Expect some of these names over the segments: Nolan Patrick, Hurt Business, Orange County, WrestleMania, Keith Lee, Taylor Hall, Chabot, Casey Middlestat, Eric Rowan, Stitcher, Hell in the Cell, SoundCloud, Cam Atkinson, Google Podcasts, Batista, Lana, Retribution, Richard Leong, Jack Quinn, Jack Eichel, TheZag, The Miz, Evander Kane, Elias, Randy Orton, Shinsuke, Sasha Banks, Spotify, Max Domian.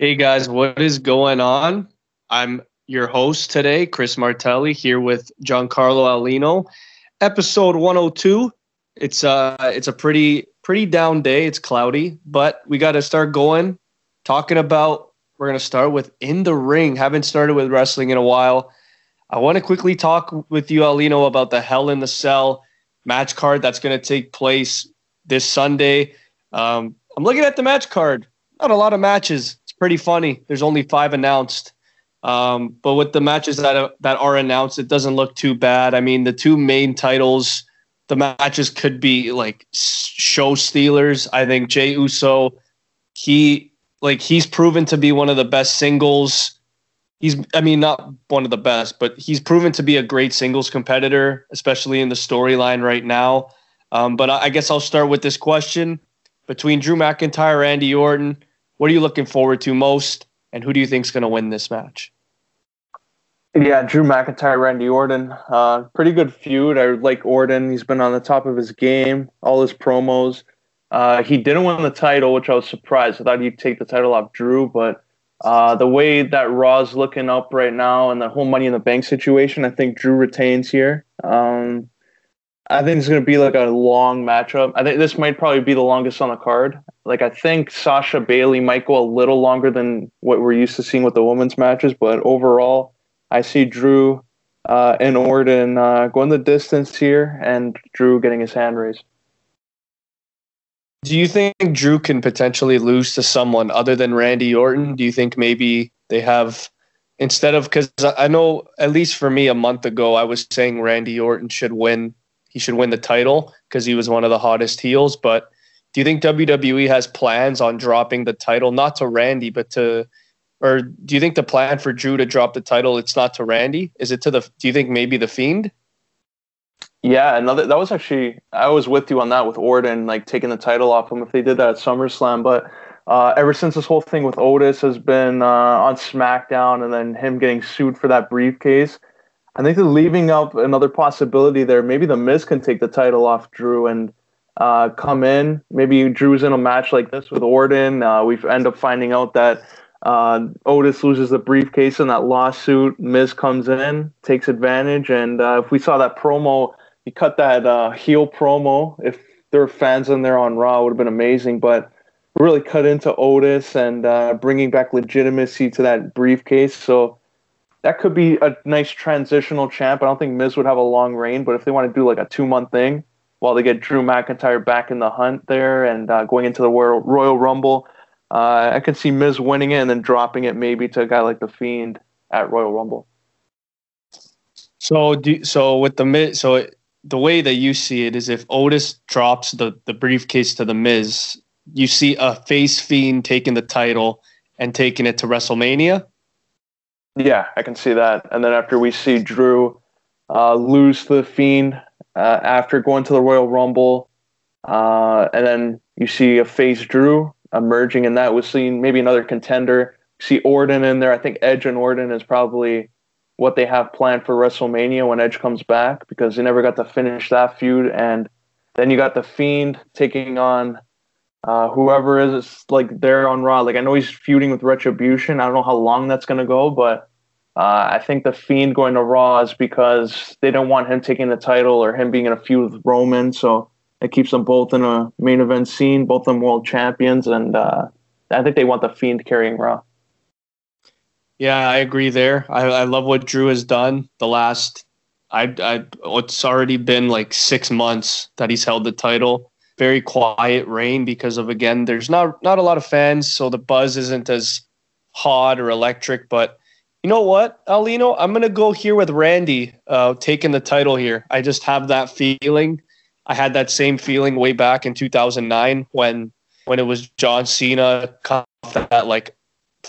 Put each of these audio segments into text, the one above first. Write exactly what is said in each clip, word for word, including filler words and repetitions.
Hey guys, what is going on? I'm your host today, Chris Martelli, here with Giancarlo Aulino. Episode one oh two. It's uh it's a pretty pretty down day. It's cloudy, but we got to start going. Talking about we're going to start with in the ring. Haven't started with wrestling in a while. I want to quickly talk with you, Aulino, about the Hell in the Cell match card that's going to take place this Sunday. Um, I'm looking at the match card. Not a lot of matches. Pretty funny. There's only five announced. Um, but with the matches that uh, that are announced, it doesn't look too bad. I mean, the two main titles, the matches could be like show stealers. I think Jey Uso, he like he's proven to be one of the best singles. He's I mean, not one of the best, but he's proven to be a great singles competitor, especially in the storyline right now. Um, but I, I guess I'll start with this question. Between Drew McIntyre and Randy Orton, what are you looking forward to most, and who do you think is going to win this match? Yeah, Drew McIntyre, Randy Orton. Uh, pretty good feud. I like Orton. He's been on the top of his game, all his promos. Uh, he didn't win the title, which I was surprised. I thought he'd take the title off Drew, but uh, the way that Raw's looking up right now and the whole Money in the Bank situation, I think Drew retains here. Um, I think it's going to be like a long matchup. I think this might probably be the longest on the card. Like, I think Sasha Bailey might go a little longer than what we're used to seeing with the women's matches. But overall, I see Drew uh, and Orton uh, going the distance here and Drew getting his hand raised. Do you think Drew can potentially lose to someone other than Randy Orton? Do you think maybe they have... Instead of... Because I know, at least for me, a month ago, I was saying Randy Orton should win... He should win the title because he was one of the hottest heels. But do you think W W E has plans on dropping the title, not to Randy, but to, or do you think the plan for Drew to drop the title, it's not to Randy? Is it to the, do you think maybe the Fiend? Yeah, another, that was actually, I was with you on that with Orton, like taking the title off him if they did that at SummerSlam. But uh, ever since this whole thing with Otis has been uh, on SmackDown and then him getting sued for that briefcase, I think they're leaving up another possibility there. Maybe the Miz can take the title off Drew and uh, come in. Maybe Drew's in a match like this with Orton. Uh, we end up finding out that uh, Otis loses the briefcase in that lawsuit. Miz comes in, takes advantage. And uh, if we saw that promo, he cut that uh, heel promo. If there were fans in there on Raw, it would have been amazing. But really cut into Otis and uh, bringing back legitimacy to that briefcase. So that could be a nice transitional champ. I don't think Miz would have a long reign, but if they want to do like a two-month thing while they get Drew McIntyre back in the hunt there and uh, going into the Royal Rumble, uh, I could see Miz winning it and then dropping it maybe to a guy like The Fiend at Royal Rumble. So do, so with the Miz, so it, the way that you see it is if Otis drops the, the briefcase to The Miz, you see a face Fiend taking the title and taking it to WrestleMania? Yeah, I can see that. And then after we see Drew uh, lose to The Fiend uh, after going to the Royal Rumble, uh, and then you see a face Drew emerging in that. We've seen maybe another contender. You see Orton in there. I think Edge and Orton is probably what they have planned for WrestleMania when Edge comes back because they never got to finish that feud. And then you got The Fiend taking on Uh, whoever is like there on Raw. Like, I know he's feuding with Retribution. I don't know how long that's going to go, but uh, I think The Fiend going to Raw is because they don't want him taking the title or him being in a feud with Roman. So it keeps them both in a main event scene, both of them world champions. And uh, I think they want The Fiend carrying Raw. Yeah, I agree there. I, I love what Drew has done the last, I, I, it's already been like six months that he's held the title. Very quiet reign because of, again, there's not not a lot of fans, so the buzz isn't as hot or electric. But you know what, Aulino? I'm going to go here with Randy uh, taking the title here. I just have that feeling. I had that same feeling way back in two thousand nine when when it was John Cena. That, like,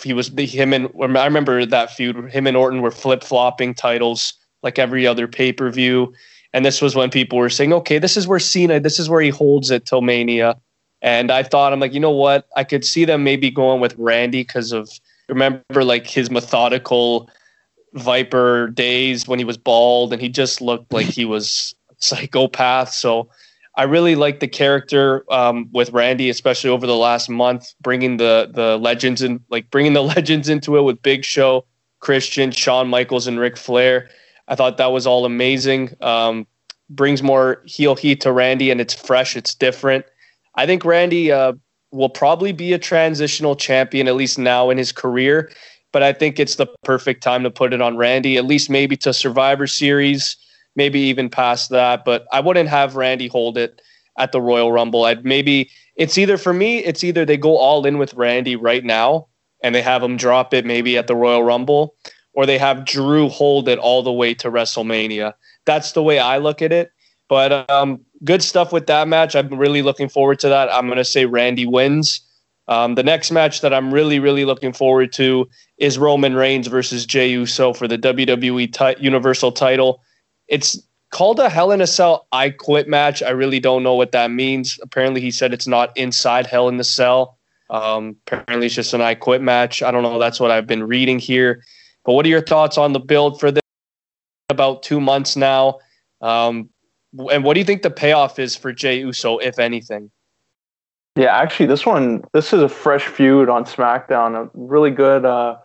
he was him and I remember that feud. Him and Orton were flip-flopping titles like every other pay-per-view. And this was when people were saying, okay, this is where Cena, this is where he holds it till Mania. And I thought, I'm like, you know what? I could see them maybe going with Randy because of, remember, like his methodical Viper days when he was bald and he just looked like he was a psychopath. So I really like the character um, with Randy, especially over the last month, bringing the the legends and like bringing the legends into it with Big Show, Christian, Shawn Michaels, and Ric Flair. I thought that was all amazing. Um, brings more heel heat to Randy, and it's fresh, it's different. I think Randy uh, will probably be a transitional champion, at least now in his career. But I think it's the perfect time to put it on Randy, at least maybe to Survivor Series, maybe even past that. But I wouldn't have Randy hold it at the Royal Rumble. I'd maybe it's either for me, it's either they go all in with Randy right now and they have him drop it maybe at the Royal Rumble, or they have Drew hold it all the way to WrestleMania. That's the way I look at it. But um, good stuff with that match. I'm really looking forward to that. I'm going to say Randy wins. Um, the next match that I'm really, really looking forward to is Roman Reigns versus Jey Uso for the W W E t- Universal title. It's called a Hell in a Cell I Quit match. I really don't know what that means. Apparently he said it's not inside Hell in the Cell. Um, apparently it's just an I Quit match. I don't know. That's what I've been reading here. But what are your thoughts on the build for this? About two months now. Um, and what do you think the payoff is for Jey Uso, if anything? Yeah, actually, this one, this is a fresh feud on SmackDown. A really good uh,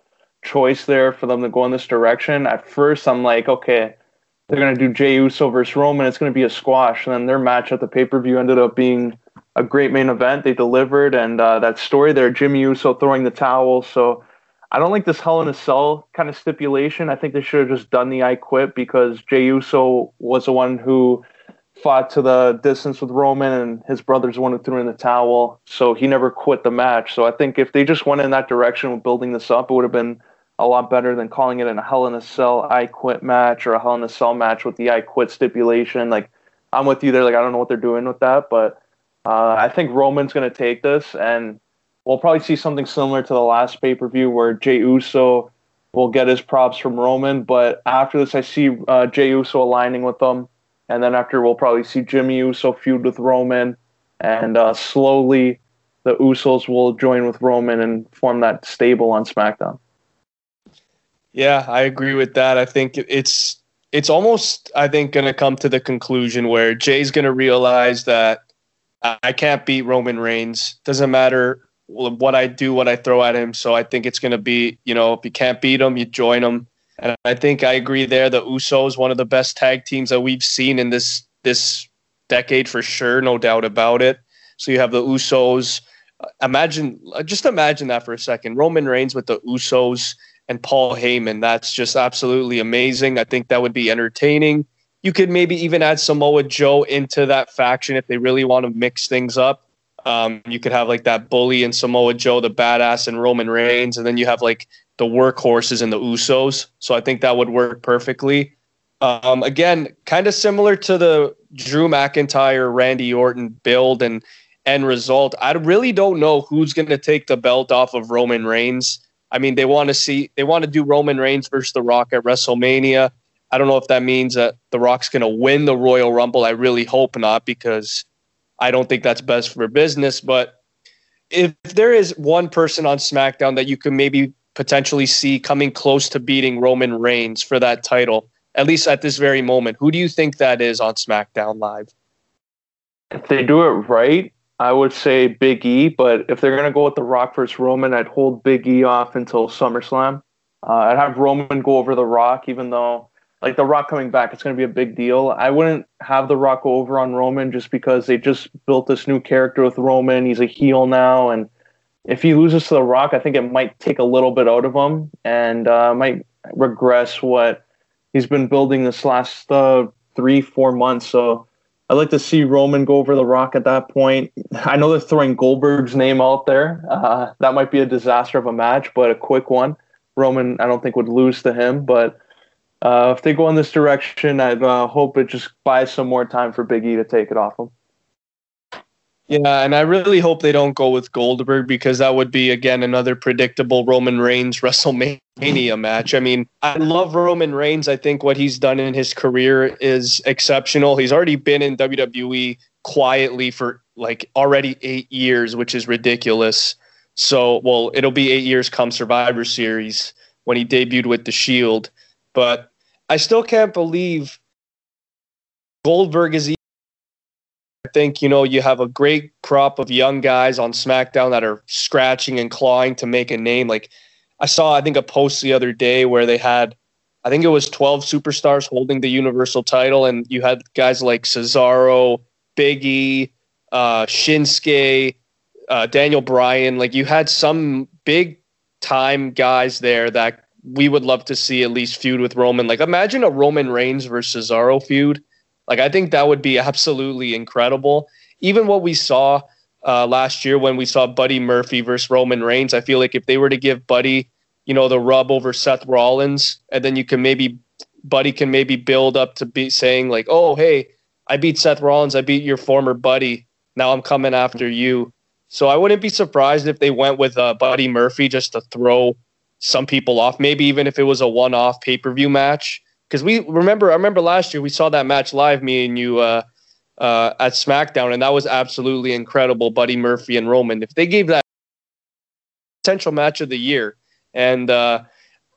choice there for them to go in this direction. At first, I'm like, okay, they're going to do Jey Uso versus Roman. It's going to be a squash. And then their match at the pay-per-view ended up being a great main event. They delivered. And uh, that story there, Jimmy Uso throwing the towel. So I don't like this Hell in a Cell kind of stipulation. I think they should have just done the I Quit, because Jey Uso was the one who fought to the distance with Roman, and his brother's the one who threw in the towel, so he never quit the match. So I think if they just went in that direction with building this up, it would have been a lot better than calling it a Hell in a Cell I Quit match or a Hell in a Cell match with the I Quit stipulation. Like, I'm with you there. Like, I don't know what they're doing with that, but uh, I think Roman's going to take this, and we'll probably see something similar to the last pay-per-view where Jey Uso will get his props from Roman, but after this I see uh, Jey Uso aligning with them. And then after, we'll probably see Jimmy Uso feud with Roman. And uh, slowly, the Usos will join with Roman and form that stable on SmackDown. Yeah, I agree with that. I think it's it's almost, I think, going to come to the conclusion where Jay's going to realize that I can't beat Roman Reigns. Doesn't matter what I do, what I throw at him. So I think it's going to be, you know, if you can't beat him, you join him. And I think I agree there. The Usos, one of the best tag teams that we've seen in this this decade for sure, no doubt about it. So you have the Usos. Imagine, just imagine that for a second. Roman Reigns with the Usos and Paul Heyman. That's just absolutely amazing. I think that would be entertaining. You could maybe even add Samoa Joe into that faction if they really want to mix things up. Um, you could have like that bully and Samoa Joe, the badass and Roman Reigns, and then you have like the workhorses and the Usos. So I think that would work perfectly. Um, again, kind of similar to the Drew McIntyre, Randy Orton build and end result. I really don't know who's going to take the belt off of Roman Reigns. I mean, they want to see, they want to do Roman Reigns versus The Rock at WrestleMania. I don't know if that means that The Rock's going to win the Royal Rumble. I really hope not, because I don't think that's best for business. But if there is one person on SmackDown that you can maybe potentially see coming close to beating Roman Reigns for that title, at least at this very moment, who do you think that is on SmackDown Live? If they do it right, I would say Big E, but if they're going to go with The Rock versus Roman, I'd hold Big E off until SummerSlam. Uh, I'd have Roman go over The Rock, even though, like, The Rock coming back, it's going to be a big deal. I wouldn't have The Rock go over on Roman just because they just built this new character with Roman. He's a heel now, and if he loses to The Rock, I think it might take a little bit out of him and uh, might regress what he's been building this last uh, three, four months. So I'd like to see Roman go over The Rock at that point. I know they're throwing Goldberg's name out there. Uh, that might be a disaster of a match, but a quick one. Roman, I don't think, would lose to him. But uh, if they go in this direction, I'd uh, hope it just buys some more time for Big E to take it off him. Yeah, and I really hope they don't go with Goldberg, because that would be, again, another predictable Roman Reigns WrestleMania match. I mean, I love Roman Reigns. I think what he's done in his career is exceptional. He's already been in W W E quietly for, like, already eight years, which is ridiculous. So, well, it'll be eight years come Survivor Series when he debuted with The Shield. But I still can't believe Goldberg is think, you know, you have a great crop of young guys on SmackDown that are scratching and clawing to make a name. Like I saw, I think, a post the other day where they had, I think it was twelve superstars holding the Universal title, and you had guys like Cesaro, Big E, uh, Shinsuke, uh, Daniel Bryan. Like you had some big time guys there that we would love to see at least feud with Roman. Like imagine a Roman Reigns versus Cesaro feud. Like I think that would be absolutely incredible. Even what we saw uh, last year when we saw Buddy Murphy versus Roman Reigns, I feel like if they were to give Buddy, you know, the rub over Seth Rollins, and then you can maybe, Buddy can maybe build up to be saying like, oh, hey, I beat Seth Rollins. I beat your former buddy. Now I'm coming after you. So I wouldn't be surprised if they went with uh, Buddy Murphy just to throw some people off, maybe even if it was a one-off pay-per-view match. Because we remember, I remember last year we saw that match live, me and you, uh, uh, at SmackDown, and that was absolutely incredible, Buddy Murphy and Roman. If they gave that potential match of the year. And uh,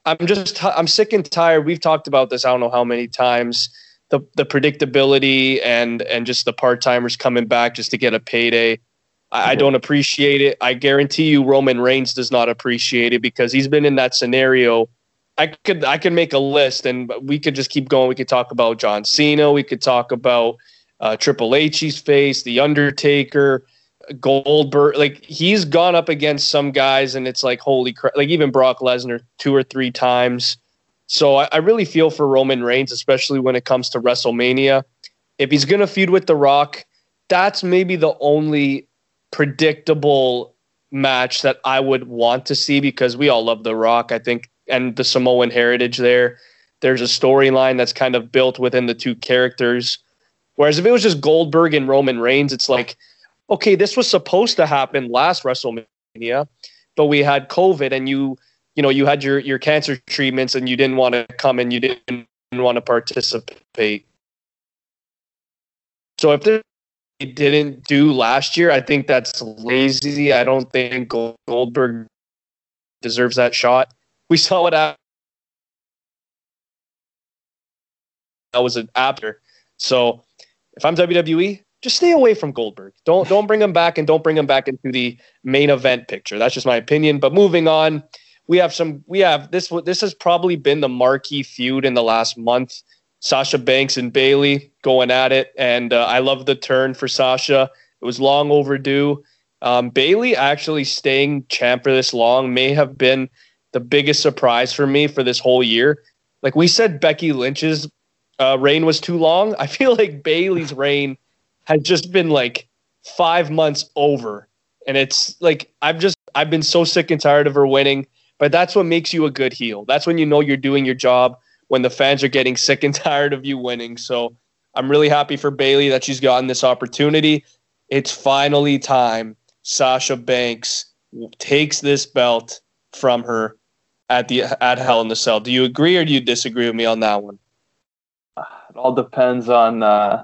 I'm just, I'm sick and tired. We've talked about this, I don't know how many times, the the predictability and and just the part-timers coming back just to get a payday. I, I don't appreciate it. I guarantee you Roman Reigns does not appreciate it because he's been in that scenario. I could, I could make a list and we could just keep going. We could talk about John Cena. We could talk about uh, Triple H's face, The Undertaker, Goldberg. Like he's gone up against some guys and it's like, holy crap, like even Brock Lesnar two or three times. So I, I really feel for Roman Reigns, especially when it comes to WrestleMania. If he's going to feud with The Rock, that's maybe the only predictable match that I would want to see because we all love The Rock, I think, and the Samoan heritage there. There's a storyline that's kind of built within the two characters. Whereas if it was just Goldberg and Roman Reigns, it's like, okay, this was supposed to happen last WrestleMania, but we had COVID and you, you know, you had your, your cancer treatments and you didn't want to come and you didn't want to participate. So if they didn't do last year, I think that's lazy. I don't think Goldberg deserves that shot. We saw what happened. That was an after. So if I'm W W E, just stay away from Goldberg. Don't don't bring him back, and don't bring him back into the main event picture. That's just my opinion. But moving on, we have some. We have this. This has probably been the marquee feud in the last month. Sasha Banks and Bayley going at it, and uh, I love the turn for Sasha. It was long overdue. Um, Bayley actually staying champ for this long may have been the biggest surprise for me for this whole year. Like we said, Becky Lynch's uh, reign was too long. I feel like Bayley's reign has just been like five months over. And it's like, I've just, I've been so sick and tired of her winning, but that's what makes you a good heel. That's when you know you're doing your job, when the fans are getting sick and tired of you winning. So I'm really happy for Bayley that she's gotten this opportunity. It's finally time Sasha Banks takes this belt from her at the, at Hell in the Cell. Do you agree or do you disagree with me on that one? It all depends on, uh,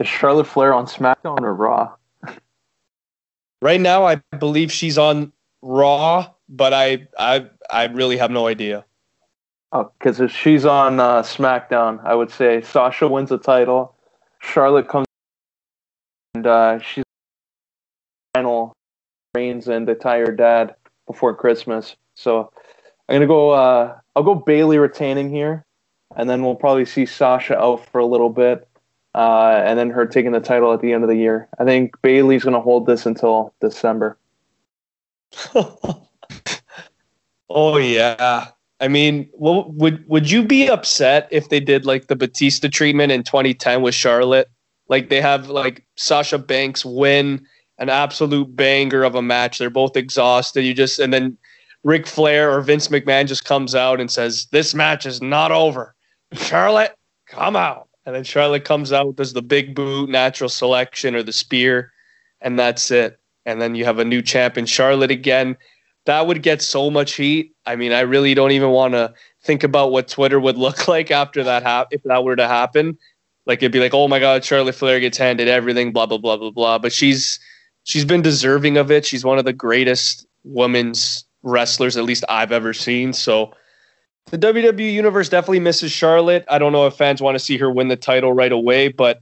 is Charlotte Flair on SmackDown or Raw? Right now, I believe she's on Raw, but I I, I really have no idea. Oh, because if she's on uh, SmackDown, I would say Sasha wins the title, Charlotte comes and uh, she's final Reigns and they tie her dad before Christmas. So I'm gonna go. Uh, I'll go Bayley retaining here, and then we'll probably see Sasha out for a little bit. Uh, and then her taking the title at the end of the year. I think Bayley's going to hold this until December. Oh, yeah. I mean, well, would would you be upset if they did, like, the Batista treatment in twenty ten with Charlotte? Like, they have, like, Sasha Banks win an absolute banger of a match. They're both exhausted. You just, and then Ric Flair or Vince McMahon just comes out and says, this match is not over. Charlotte, come out. And then Charlotte comes out, does the big boot, natural selection, or the spear, and that's it. And then you have a new champ in Charlotte again. That would get so much heat. I mean, I really don't even want to think about what Twitter would look like after that hap- if that were to happen. Like, it'd be like, oh, my God, Charlotte Flair gets handed everything, blah, blah, blah, blah, blah. But she's she's been deserving of it. She's one of the greatest women's wrestlers, at least I've ever seen, so... The W W E universe definitely misses Charlotte. I don't know if fans want to see her win the title right away, but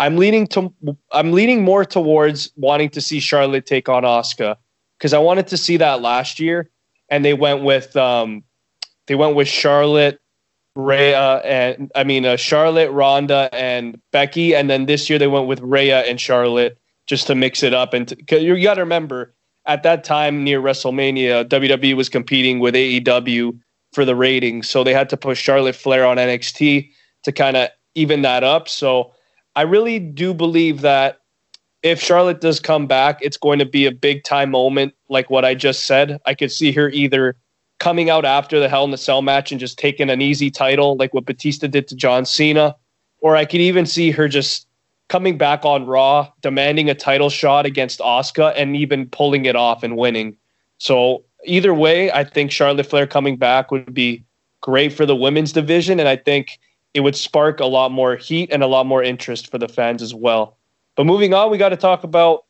I'm leaning to I'm leaning more towards wanting to see Charlotte take on Asuka, because I wanted to see that last year, and they went with um, they went with Charlotte, Rhea, and I mean uh, Charlotte, Ronda, and Becky, and then this year they went with Rhea and Charlotte just to mix it up. And t- 'cause you got to remember, at that time near WrestleMania, W W E was competing with A E W for the ratings, so they had to push Charlotte Flair on N X T to kind of even that up. So I really do believe that if Charlotte does come back, it's going to be a big time moment, like what I just said. I could see her either coming out after the Hell in the Cell match and just taking an easy title, like what Batista did to John Cena, or I could even see her just coming back on Raw, demanding a title shot against Asuka, and even pulling it off and winning. So either way, I think Charlotte Flair coming back would be great for the women's division, and I think it would spark a lot more heat and a lot more interest for the fans as well. But moving on, we got to talk about,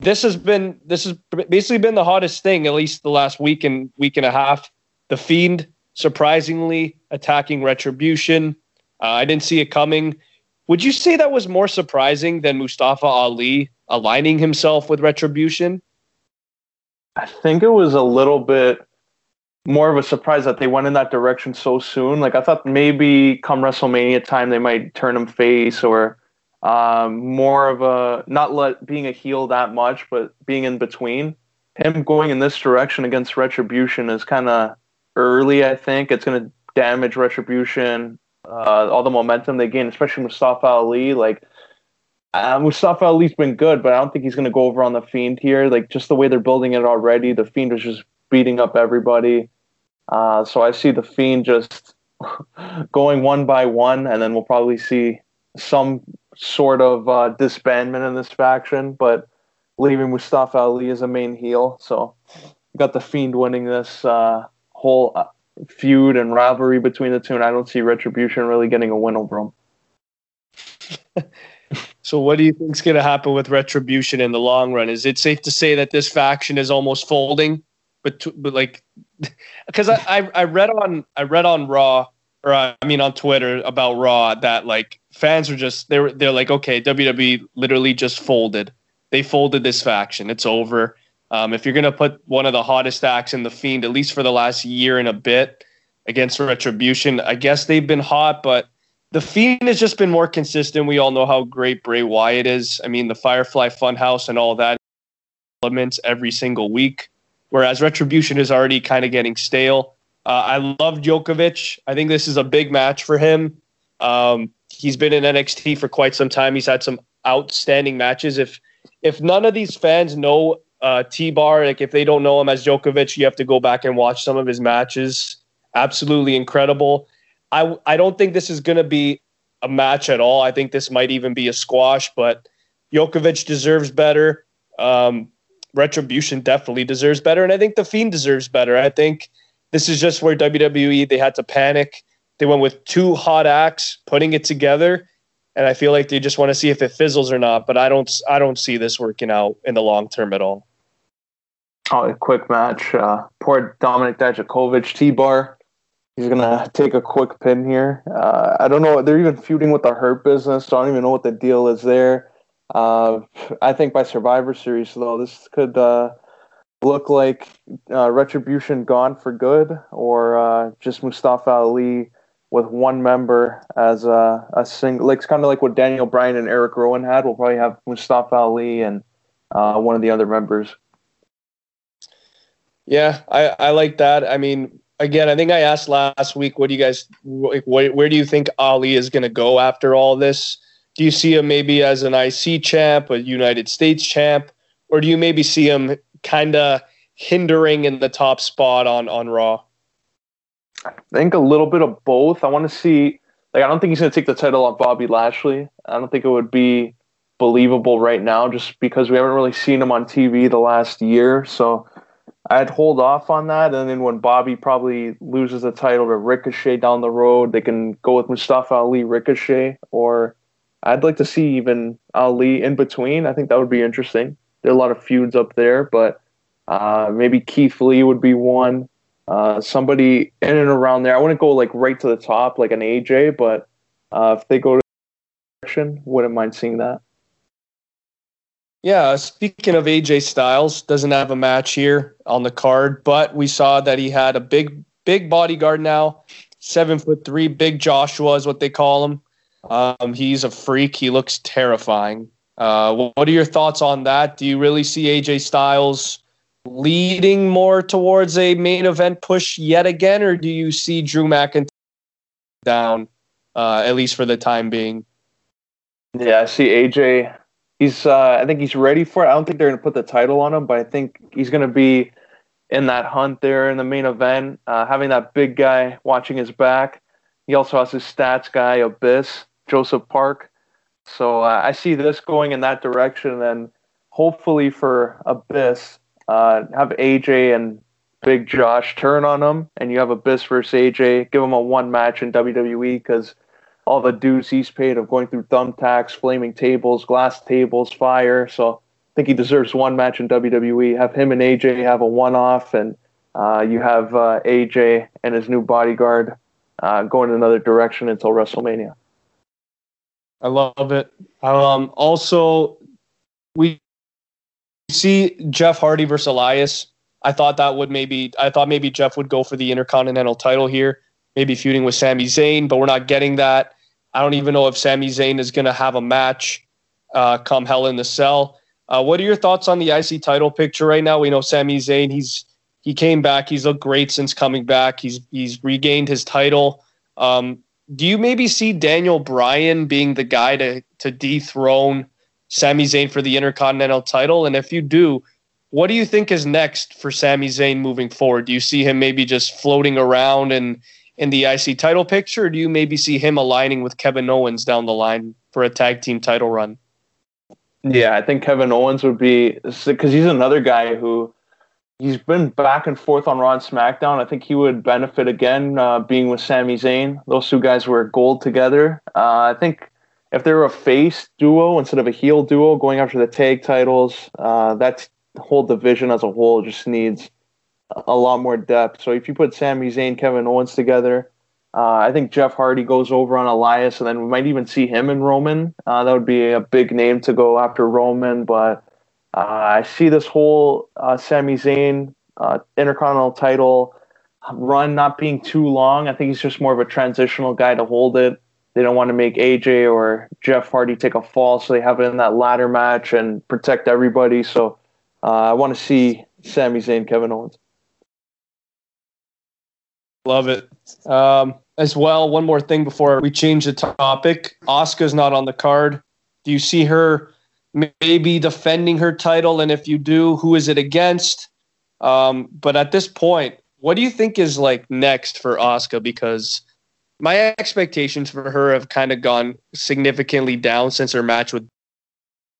this has been, this has basically been the hottest thing, at least the last week and week and a half. The Fiend surprisingly attacking Retribution. Uh, I didn't see it coming. Would you say that was more surprising than Mustafa Ali aligning himself with Retribution? I think it was a little bit more of a surprise that they went in that direction so soon. Like, I thought maybe come WrestleMania time they might turn him face, or um, more of a, not let, being a heel that much, but being in between. Him going in this direction against Retribution is kind of early, I think. It's going to damage Retribution, uh, all the momentum they gain, especially Mustafa Ali. Like, Uh, Mustafa Ali's been good, but I don't think he's going to go over on The Fiend here. Like, just the way they're building it already, The Fiend is just beating up everybody. Uh, so I see The Fiend just going one by one, and then we'll probably see some sort of uh, disbandment in this faction, but leaving Mustafa Ali as a main heel. So we've got The Fiend winning this uh, whole feud and rivalry between the two, and I don't see Retribution really getting a win over him. So what do you think is going to happen with Retribution in the long run? Is it safe to say that this faction is almost folding? But, but like, because I, I, I read on I read on Raw, or I mean on Twitter about Raw, that like fans were just they were they're like, okay, W W E literally just folded. They folded this faction. It's over. Um, if you're going to put one of the hottest acts in The Fiend, at least for the last year and a bit, against Retribution, I guess they've been hot, but The Fiend has just been more consistent. We all know how great Bray Wyatt is. I mean, the Firefly Funhouse and all that elements every single week, whereas Retribution is already kind of getting stale. Uh, I love Djokovic. I think this is a big match for him. Um, he's been in N X T for quite some time. He's had some outstanding matches. If if none of these fans know uh, T-Bar, like if they don't know him as Djokovic, you have to go back and watch some of his matches. Absolutely incredible. I, I don't think this is going to be a match at all. I think this might even be a squash, but Djokovic deserves better. Um, Retribution definitely deserves better, and I think The Fiend deserves better. I think this is just where W W E, they had to panic. They went with two hot acts, putting it together, and I feel like they just want to see if it fizzles or not, but I don't I don't see this working out in the long term at all. Oh, a quick match. Uh, poor Dominik Dijakovic, T-Bar. He's going to take a quick pin here. Uh, I don't know. They're even feuding with the Hurt Business, so I don't even know what the deal is there. Uh, I think by Survivor Series, though, this could uh, look like uh, Retribution gone for good, or uh, just Mustafa Ali with one member as a, a single. Like, it's kind of like what Daniel Bryan and Eric Rowan had. We'll probably have Mustafa Ali and uh, one of the other members. Yeah, I, I like that. I mean, again, I think I asked last week, what do you guys, wh- where do you think Ali is going to go after all this? Do you see him maybe as an I C champ, a United States champ, or do you maybe see him kind of hindering in the top spot on, on Raw? I think a little bit of both. I want to see, like, I don't think he's going to take the title off Bobby Lashley. I don't think it would be believable right now, just because we haven't really seen him on T V the last year, so I'd hold off on that, and then when Bobby probably loses the title to Ricochet down the road, they can go with Mustafa Ali, Ricochet, or I'd like to see even Ali in between. I think that would be interesting. There are a lot of feuds up there, but uh, maybe Keith Lee would be one. Uh, somebody in and around there. I wouldn't go like right to the top like an A J, but uh, if they go to direction. Wouldn't mind seeing that. Yeah, speaking of A J Styles, doesn't have a match here on the card, but we saw that he had a big, big bodyguard now, seven foot three, Big Joshua is what they call him. Um, he's a freak. He looks terrifying. Uh, what are your thoughts on that? Do you really see A J Styles leading more towards a main event push yet again, or do you see Drew McIntyre down, uh, at least for the time being? Yeah, I see A J. He's, uh, I think he's ready for it. I don't think they're going to put the title on him, but I think he's going to be in that hunt there in the main event, uh, having that big guy watching his back. He also has his stats guy, Abyss, Joseph Park. So uh, I see this going in that direction, and then hopefully for Abyss, uh, have A J and Big Josh turn on him, and you have Abyss versus A J. Give him a one match in W W E, because all the dues he's paid of going through thumbtacks, flaming tables, glass tables, fire. So I think he deserves one match in W W E. Have him and A J have a one-off, and uh, you have uh, A J and his new bodyguard uh, going in another direction until WrestleMania. I love it. Um, also, we see Jeff Hardy versus Elias. I thought that would maybe. I thought maybe Jeff would go for the Intercontinental title here, maybe feuding with Sami Zayn, but we're not getting that. I don't even know if Sami Zayn is going to have a match uh, come Hell in the Cell. Uh, what are your thoughts on the I C title picture right now? We know Sami Zayn, he's he came back. He's looked great since coming back. He's he's regained his title. Um, do you maybe see Daniel Bryan being the guy to, to dethrone Sami Zayn for the Intercontinental title? And if you do, what do you think is next for Sami Zayn moving forward? Do you see him maybe just floating around and in the I C title picture, or do you maybe see him aligning with Kevin Owens down the line for a tag team title run? Yeah, I think Kevin Owens would be, because he's another guy who he's been back and forth on Raw and SmackDown. I think he would benefit again uh, being with Sami Zayn. Those two guys were gold together. Uh, I think if they were a face duo instead of a heel duo going after the tag titles, uh, that whole division as a whole just needs a lot more depth. So if you put Sami Zayn, Kevin Owens together, uh, I think Jeff Hardy goes over on Elias, and then we might even see him and Roman. Uh, that would be a big name to go after Roman, but uh, I see this whole uh, Sami Zayn uh, Intercontinental title run not being too long. I think he's just more of a transitional guy to hold it. They don't want to make A J or Jeff Hardy take a fall, so they have it in that ladder match and protect everybody. So uh, I want to see Sami Zayn, Kevin Owens. Love it. Um, as well, one more thing before we change the topic. Asuka's not on the card. Do you see her maybe defending her title? And if you do, who is it against? Um, but at this point, what do you think is like next for Asuka? Because my expectations for her have kind of gone significantly down since her match with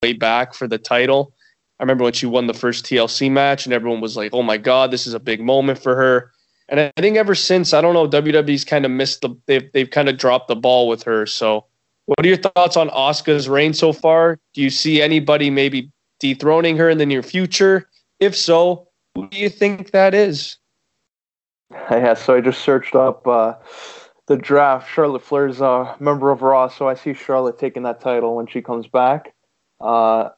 way back for the title. I remember when she won the first T L C match and everyone was like, oh my God, this is a big moment for her. And I think ever since, I don't know, W W E's kind of missed the, they've, they've kind of dropped the ball with her. So what are your thoughts on Asuka's reign so far? Do you see anybody maybe dethroning her in the near future? If so, who do you think that is? Yeah, so I just searched up uh, the draft. Charlotte Flair's a member of Raw, so I see Charlotte taking that title when she comes back. Uh,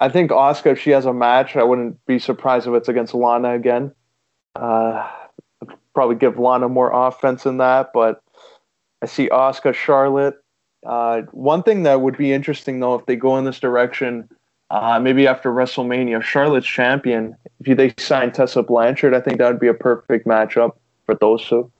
I think Asuka, if she has a match, I wouldn't be surprised if it's against Lana again. Uh Probably give Lana more offense in that, but I see Asuka, Charlotte. Uh, one thing that would be interesting, though, if they go in this direction, uh, maybe after WrestleMania, Charlotte's champion, if they sign Tessa Blanchard, I think that would be a perfect matchup for those two.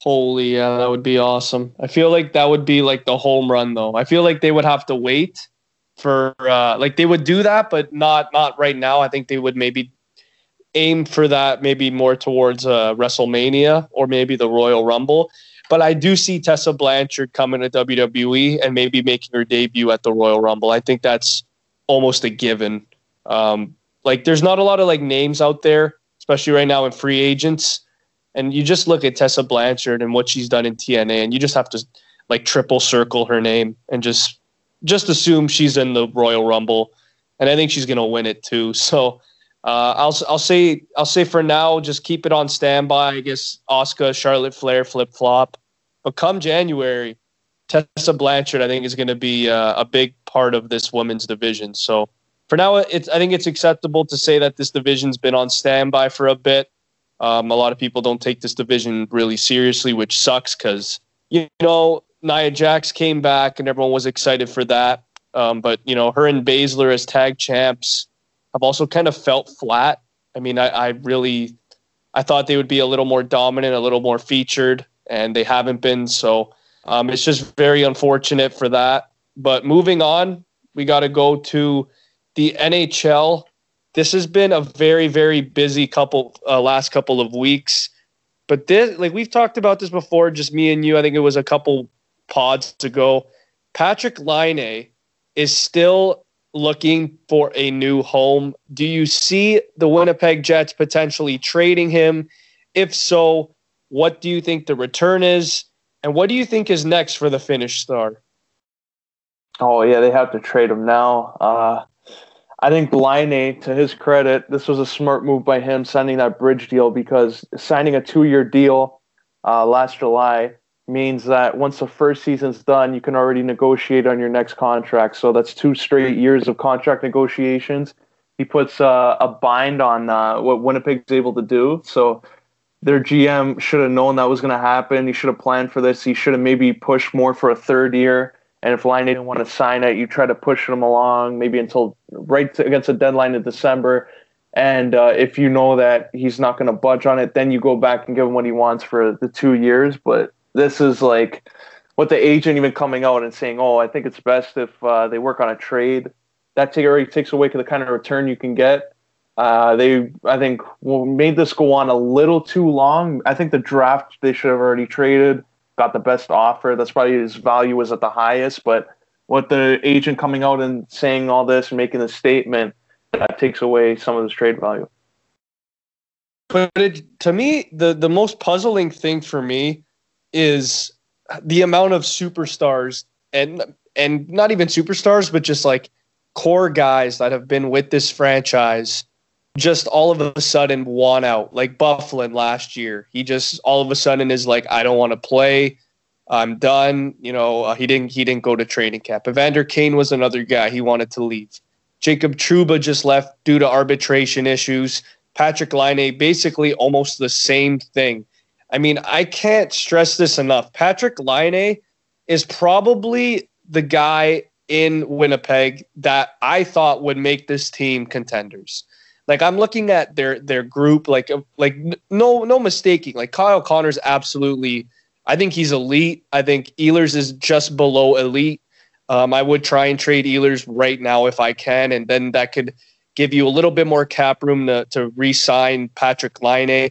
Holy, yeah, that would be awesome. I feel like that would be like the home run, though. I feel like they would have to wait for, uh, like they would do that, but not not right now. I think they would maybe aim for that maybe more towards uh, WrestleMania or maybe the Royal Rumble. But I do see Tessa Blanchard coming to W W E and maybe making her debut at the Royal Rumble. I think that's almost a given. Um, like there's not a lot of like names out there, especially right now in free agents. And you just look at Tessa Blanchard and what she's done in T N A, and you just have to like triple circle her name and just just assume she's in the Royal Rumble. And I think she's going to win it too. So Uh, I'll I'll say I'll say for now, just keep it on standby. I guess Asuka, Charlotte Flair, flip flop. But come January, Tessa Blanchard, I think, is going to be uh, a big part of this women's division. So for now, it's, I think it's acceptable to say that this division's been on standby for a bit. Um, a lot of people don't take this division really seriously, which sucks because, you know, Nia Jax came back and everyone was excited for that. Um, but, you know, her and Baszler as tag champs have also kind of felt flat. I mean, I, I really, I thought they would be a little more dominant, a little more featured, and they haven't been. So um, it's just very unfortunate for that. But moving on, we got to go to the N H L. This has been a very, very busy couple uh, last couple of weeks. But this, like we've talked about this before, just me and you, I think it was a couple pods ago. Patrik Laine is still looking for a new home. Do you see the Winnipeg Jets potentially trading him? If so, what do you think the return is? And what do you think is next for the Finnish star? Oh, yeah, they have to trade him now. Uh, I think Laine, to his credit, this was a smart move by him signing that bridge deal, because signing a two-year deal uh, last July means that once the first season's done, you can already negotiate on your next contract. So that's two straight years of contract negotiations. He puts uh, a bind on uh, what Winnipeg's able to do. So their G M should have known that was going to happen. He should have planned for this. He should have maybe pushed more for a third year. And if Laine didn't want to sign it, you try to push them along maybe until right to, against the deadline in December. And uh, if you know that he's not going to budge on it, then you go back and give him what he wants for the two years. But this is like what the agent even coming out and saying, oh, I think it's best if uh, they work on a trade. That take already takes away the kind of return you can get. Uh, they, I think, well, made this go on a little too long. I think the draft they should have already traded, got the best offer. That's probably his value was at the highest. But what the agent coming out and saying all this and making the statement, that takes away some of his trade value. But it, to me, the, the most puzzling thing for me is the amount of superstars and and not even superstars, but just like core guys that have been with this franchise just all of a sudden want out. Like Bufflin last year, he just all of a sudden is like, I don't want to play. I'm done. You know, uh, he didn't he didn't go to training camp. Evander Kane was another guy. He wanted to leave. Jacob Trouba just left due to arbitration issues. Patrik Laine, basically almost the same thing. I mean, I can't stress this enough. Patrik Laine is probably the guy in Winnipeg that I thought would make this team contenders. Like, I'm looking at their their group, like, like no no mistaking. Like, Kyle Connor's absolutely, I think he's elite. I think Ehlers is just below elite. Um, I would try and trade Ehlers right now if I can, and then that could give you a little bit more cap room to, to re-sign Patrik Laine.